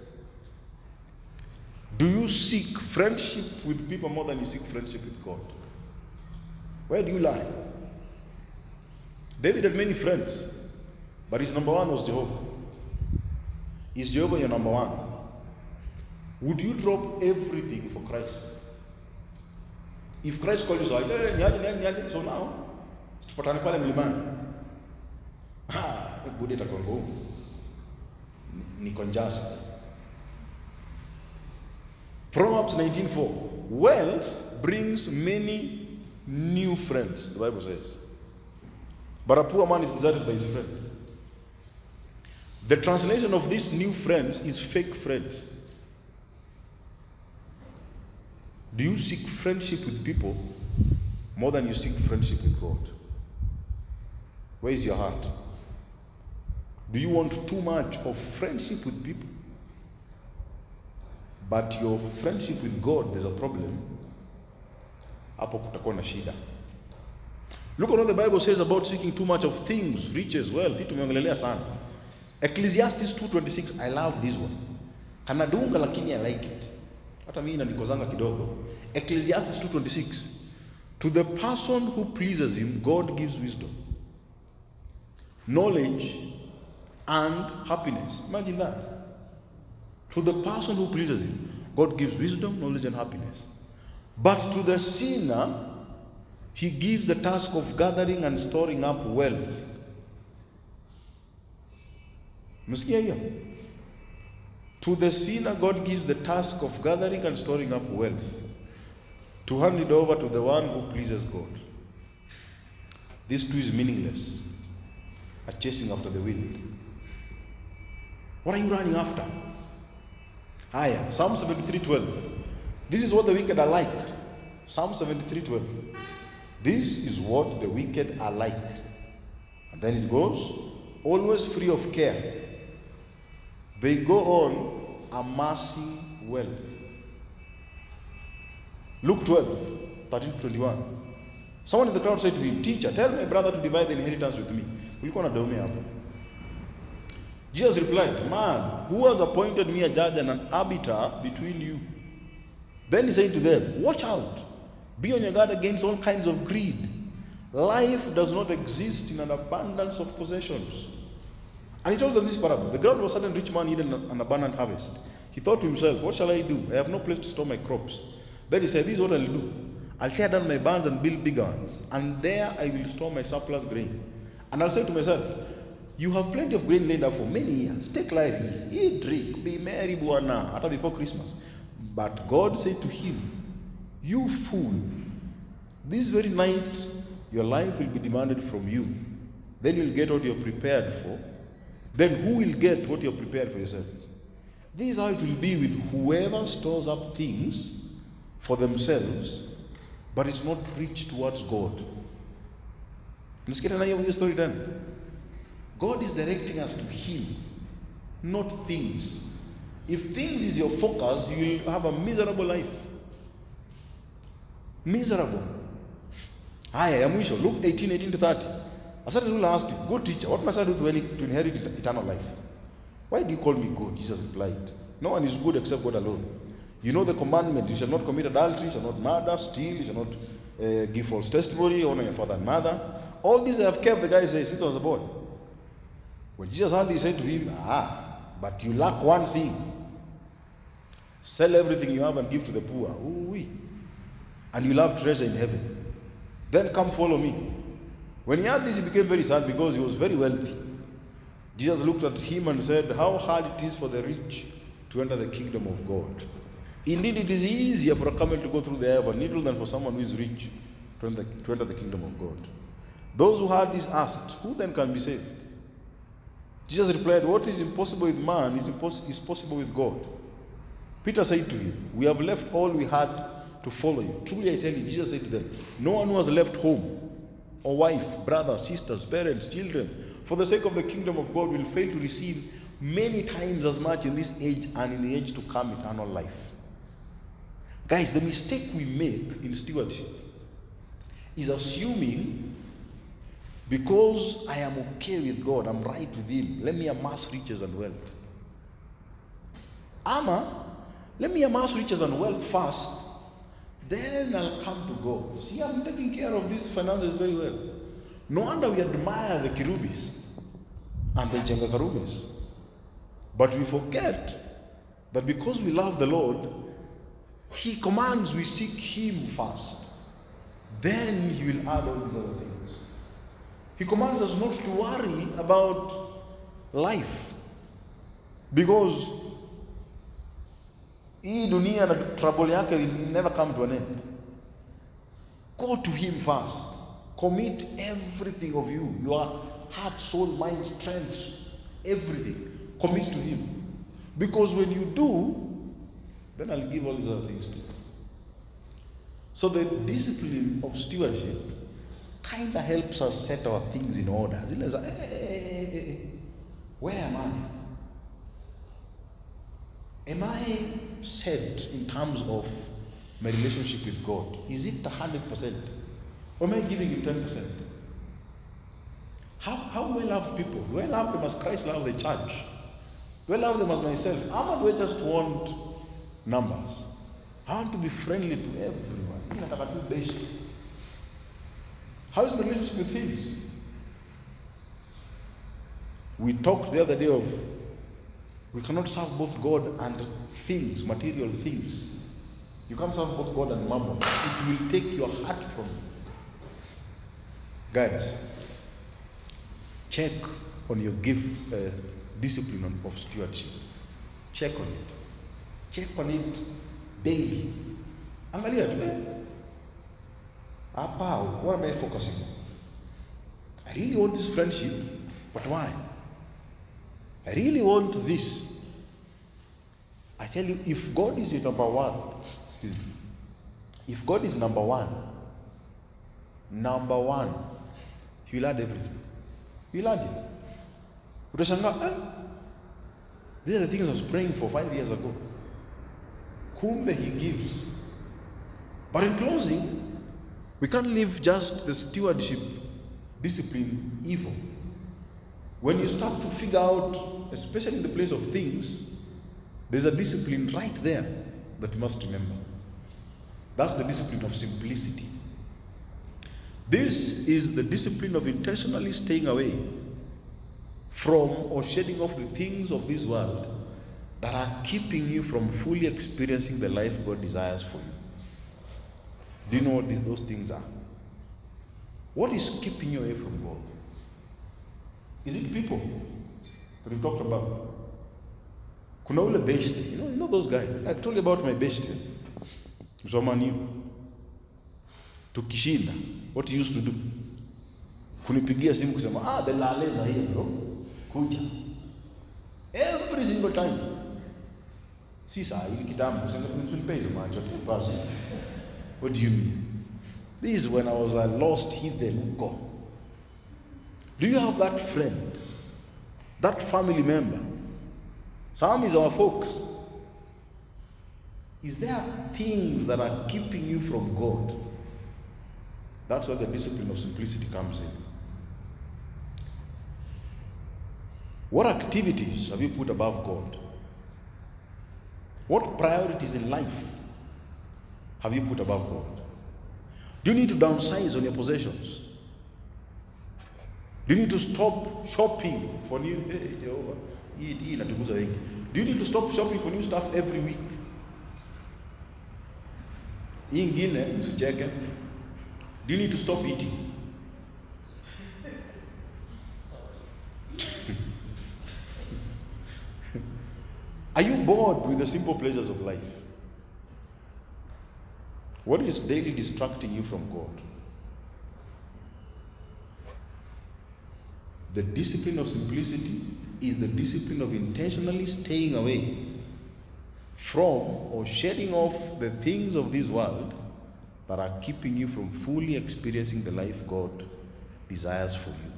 Do you seek friendship with people more than you seek friendship with God? Where do you lie? David had many friends, but his number one was Jehovah. Is Jehovah your number one? Would you drop everything for Christ? If Christ called you, like, hey, nyali, nyali, nyali. So now, tupatane pale mlimani. Ah, good at a Congo. Nikonjasa. Proverbs nineteen four. Wealth brings many new friends, the Bible says. But a poor man is deserted by his friend. The translation of these new friends is fake friends. Do you seek friendship with people more than you seek friendship with God? Where is your heart? Do you want too much of friendship with people? But your friendship with God, there's a problem. Hapo kutakuwa na shida. Look at what the Bible says about seeking too much of things, riches, wealth. Ecclesiastes two twenty-six. I love this one. Kanadunga lakini I like it. Hata mimi nanikozanga kidogo. Ecclesiastes two twenty-six. To the person who pleases him, God gives wisdom, knowledge, and happiness. Imagine that. To the person who pleases him, God gives wisdom, knowledge, and happiness. But to the sinner, he gives the task of gathering and storing up wealth. To the sinner, God gives the task of gathering and storing up wealth, to hand it over to the one who pleases God. This too is meaningless, a chasing after the wind. What are you running after? Ah, yeah. Psalm seventy-three twelve. This is what the wicked are like. Psalm seventy-three twelve. This is what the wicked are like. And then it goes, always free of care. They go on amassing wealth. Luke twelve, thirteen to twenty-one. Someone in the crowd said to him, "Teacher, tell my brother to divide the inheritance with me." Jesus replied, "Man, who has appointed me a judge and an arbiter between you?" Then he said to them, "Watch out. Be on your guard against all kinds of greed. Life does not exist in an abundance of possessions." And he told them this parable. The ground was certain rich man hidden an abundant harvest. He thought to himself, "What shall I do? I have no place to store my crops." Then he said, "This is what I'll do. I'll tear down my barns and build bigger ones, and there I will store my surplus grain. And I'll say to myself, you have plenty of grain laid up for many years. Take life easy, eat, drink, be merry, buana, after before Christmas." But God said to him, "You fool, this very night your life will be demanded from you. Then you'll get what you're prepared for. Then who will get what you're prepared for yourself? This is how it will be with whoever stores up things for themselves, but is not rich towards God." Let's get another story done. God is directing us to Him, not things. If things is your focus, you will have a miserable life. Miserable. Haya, ya mwisho, Luke eighteen, eighteen to thirty. A certain ruler asked, "Good teacher, what must I do to inherit eternal life?" "Why do you call me good?" Jesus replied. "No one is good except God alone. You know the commandment, you shall not commit adultery, you shall not murder, steal, you shall not uh, give false testimony, honor your father and mother. All these I have kept," the guy says, since I was a boy. When Jesus heard, he said to him, "Ah, but you lack one thing. Sell everything you have and give to the poor. Ooh-wee. And you'll have treasure in heaven. Then come follow me." When he heard this, he became very sad because he was very wealthy. Jesus looked at him and said, "How hard it is for the rich to enter the kingdom of God. Indeed, it is easier for a camel to go through the eye of a needle than for someone who is rich to enter, to enter the kingdom of God." Those who heard this asked, "Who then can be saved?" Jesus replied, "What is impossible with man is, impos- is possible with God." Peter said to him, "We have left all we had to follow you." Truly I tell you, Jesus said to them, "No one who has left home, or wife, brother, sisters, parents, children, for the sake of the kingdom of God will fail to receive many times as much in this age and in the age to come eternal life." Guys, the mistake we make in stewardship is assuming because I am okay with God, I'm right with Him, let me amass riches and wealth. Ama, let me amass riches and wealth first, then I'll come to God. See, I'm taking care of these finances very well. No wonder we admire the Kirubis and the Jangakarubis. But we forget that because we love the Lord, He commands we seek Him first. Then He will add all these other things. He commands us not to worry about life. Because hii dunia na trouble yake will never come to an end. Go to Him first. Commit everything of you, your heart, soul, mind, strength, everything. Commit to Him. Because when you do, then I'll give all these other things to you. So the discipline of stewardship kind of helps us set our things in order. It's like, hey, hey, hey, hey. Where am I? Am I set in terms of my relationship with God? Is it one hundred percent? Or am I giving Him ten percent? How, how do I love people? Do I love them as Christ loved the church? Do I love them as myself? How do I just want numbers? I want to be friendly to everyone. How is my relationship with things? We talked the other day of we cannot serve both God and things, material things. You can't serve both God and mammon. It will take your heart from you. Guys, check on your gift, uh, discipline of stewardship. Check on it. Check on it daily. Angalia tu eh? Apa? What am I focusing on? I really want this friendship, but why? I really want this. I tell you, if God is your number one, excuse me, if God is number one, number one, He will add everything. He will add it. Utashanga, eh? These are the things I was praying for five years ago. Kumbe He gives. But in closing, we can't leave just the stewardship discipline evil. When you start to figure out, especially in the place of things, there's a discipline right there that you must remember. That's the discipline of simplicity. This is the discipline of intentionally staying away from or shedding off the things of this world that are keeping you from fully experiencing the life God desires for you. Do you know what those things are? What is keeping you away from God? Is it people that we've talked about? Kuna ule beshte, you know, you know those guys. I told you about my beshte. Msomani, tukishinda, what he used to do. Kunipigia simu kusema, ah, the lalez are here, bro. Kuja. Every single time. Sisa, hili kitambo, usinipe hizo macho, tupasi. What do you mean? This is when I was a lost heathen huko. Do you have that friend? That family member? Some is our folks. Is there things that are keeping you from God? That's where the discipline of simplicity comes in. What activities have you put above God? What priorities in life have you put above God? Do you need to downsize on your possessions? Do you need to stop shopping for new Do you need to stop shopping for new stuff every week? Do you need to stop eating? Are you bored with the simple pleasures of life? What is daily distracting you from God? The discipline of simplicity is the discipline of intentionally staying away from or shedding off the things of this world that are keeping you from fully experiencing the life God desires for you.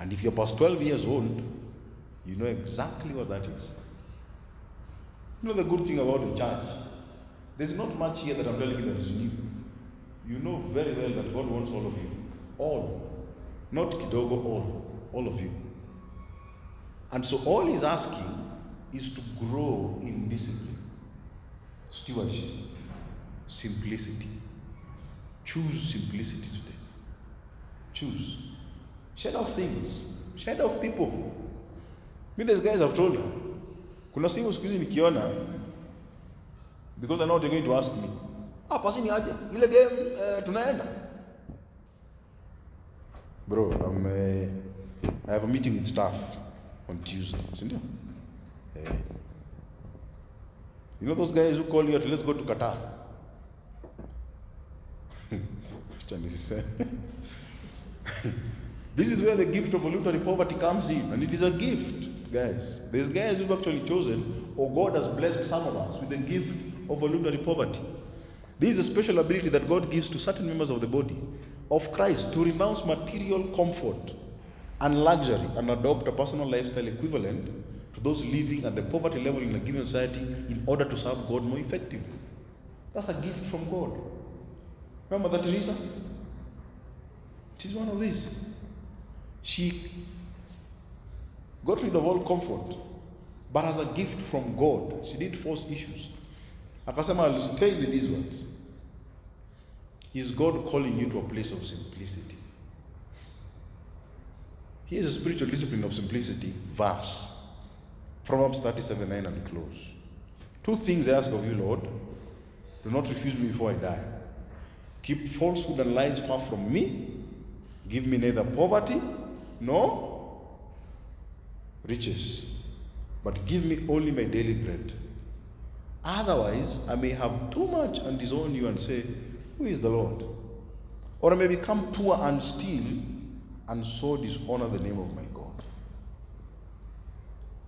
And if you're past twelve years old, you know exactly what that is. You know the good thing about the church? There's not much here that I'm telling you that is new. You know very well that God wants all of you. All. Not kidogo, all. All of you. And so all He's asking is to grow in discipline, stewardship, simplicity. Choose simplicity today. Choose. Shed off things. Shed off people. Me, these guys have told you. Kuna simu siku hizi nikiona, because I know they're going to ask me, ah, pasi ni aje, ile game uh, tunaenda. Bro, I'm, uh, I have a meeting with staff on Tuesday. Sindio? Hey. You know those guys who call you, let's go to Qatar. This is where the gift of voluntary poverty comes in, and it is a gift, guys. There's guys who've actually chosen, or God has blessed some of us with the gift of voluntary poverty. This is a special ability that God gives to certain members of the body of Christ to renounce material comfort and luxury and adopt a personal lifestyle equivalent to those living at the poverty level in a given society in order to serve God more effectively. That's a gift from God. Remember that Teresa? She's one of these. She got rid of all comfort, but as a gift from God, she didn't force issues. Akasema, I'll stay with these ones. Is God calling you to a place of simplicity? Here's a spiritual discipline of simplicity verse. Proverbs thirty-seven nine and close. Two things I ask of you, Lord. Do not refuse me before I die. Keep falsehood and lies far from me. Give me neither poverty nor riches, but give me only my daily bread. Otherwise, I may have too much and disown you and say, who is the Lord? Or I may become poor and steal and so dishonor the name of my God.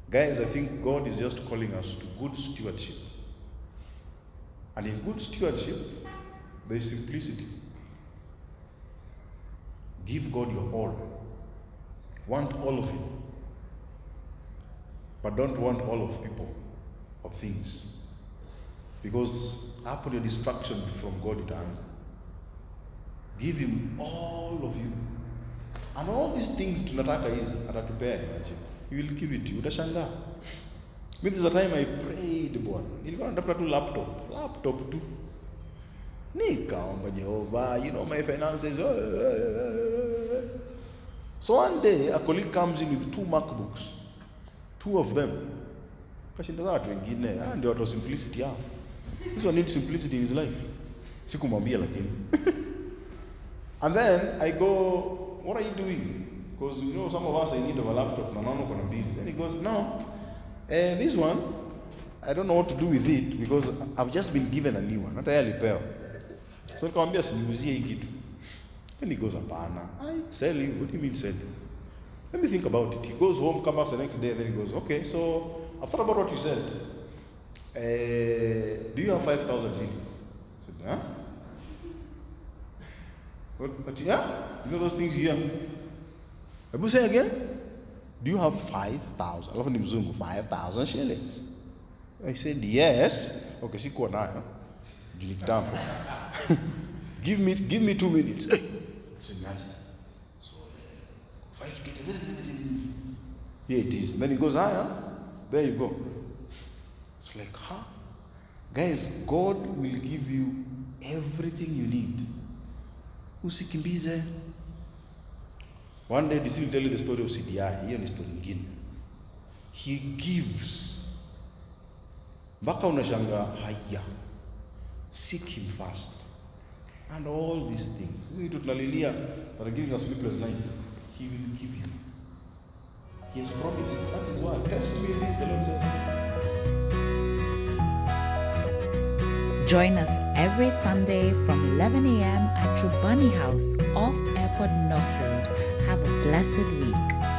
Guys, I think God is just calling us to good stewardship. And in good stewardship, there is simplicity. Give God your all. Want all of Him. But don't want all of people, of things. Because upon your distraction from God, it answers. Give Him all of you. And all these things tunataka hizi atatupea imagine. He will give it to you. Utashangaa. This is the time I prayed, Bwana. Nilikuwa nataka tu laptop. Laptop tu. Nikaomba Jehovah, you know my finances. So one day, a colleague comes in with two MacBooks. Two of them. Kashinda watu wengine, ah ndio watu simplicity yao. This one needs simplicity in his life. Sikumwambia lakini. And then I go, what are you doing? Because you know some of us I need a laptop. Na mama kuna bill. Then he goes, no, eh, this one, I don't know what to do with it because I've just been given a new one. Not a repair. So nikamwambia siuzie hiki kitu. Then he goes, apana. I sell you. What do you mean sell you? Let me think about it. He goes home, comes back the next day. Then he goes, okay, so I thought about what you said. Uh, do you have five thousand shillings? I said, huh? What, what, yeah? You know those things here? Let me say again. Do you have five thousand? I love him, five thousand shillings. I said, yes. Okay, sikuwa nayo. Julikitambo. Give me, give me two minutes. Hey. So, here it is. Then it goes higher. There you go. It's like, huh? Guys, God will give you everything you need. Usikimbize. One day, this will tell you the story of C D I. Here is the story again. He gives. Baka unashanga haya. Seek him first. And all these things. This is tunalilia that are giving us sleepless nights. He will give you. He has promised. That is why. Test me, the Lord says. Join us every Sunday from eleven a.m. at Trubani House off Airport North Road. Have a blessed week.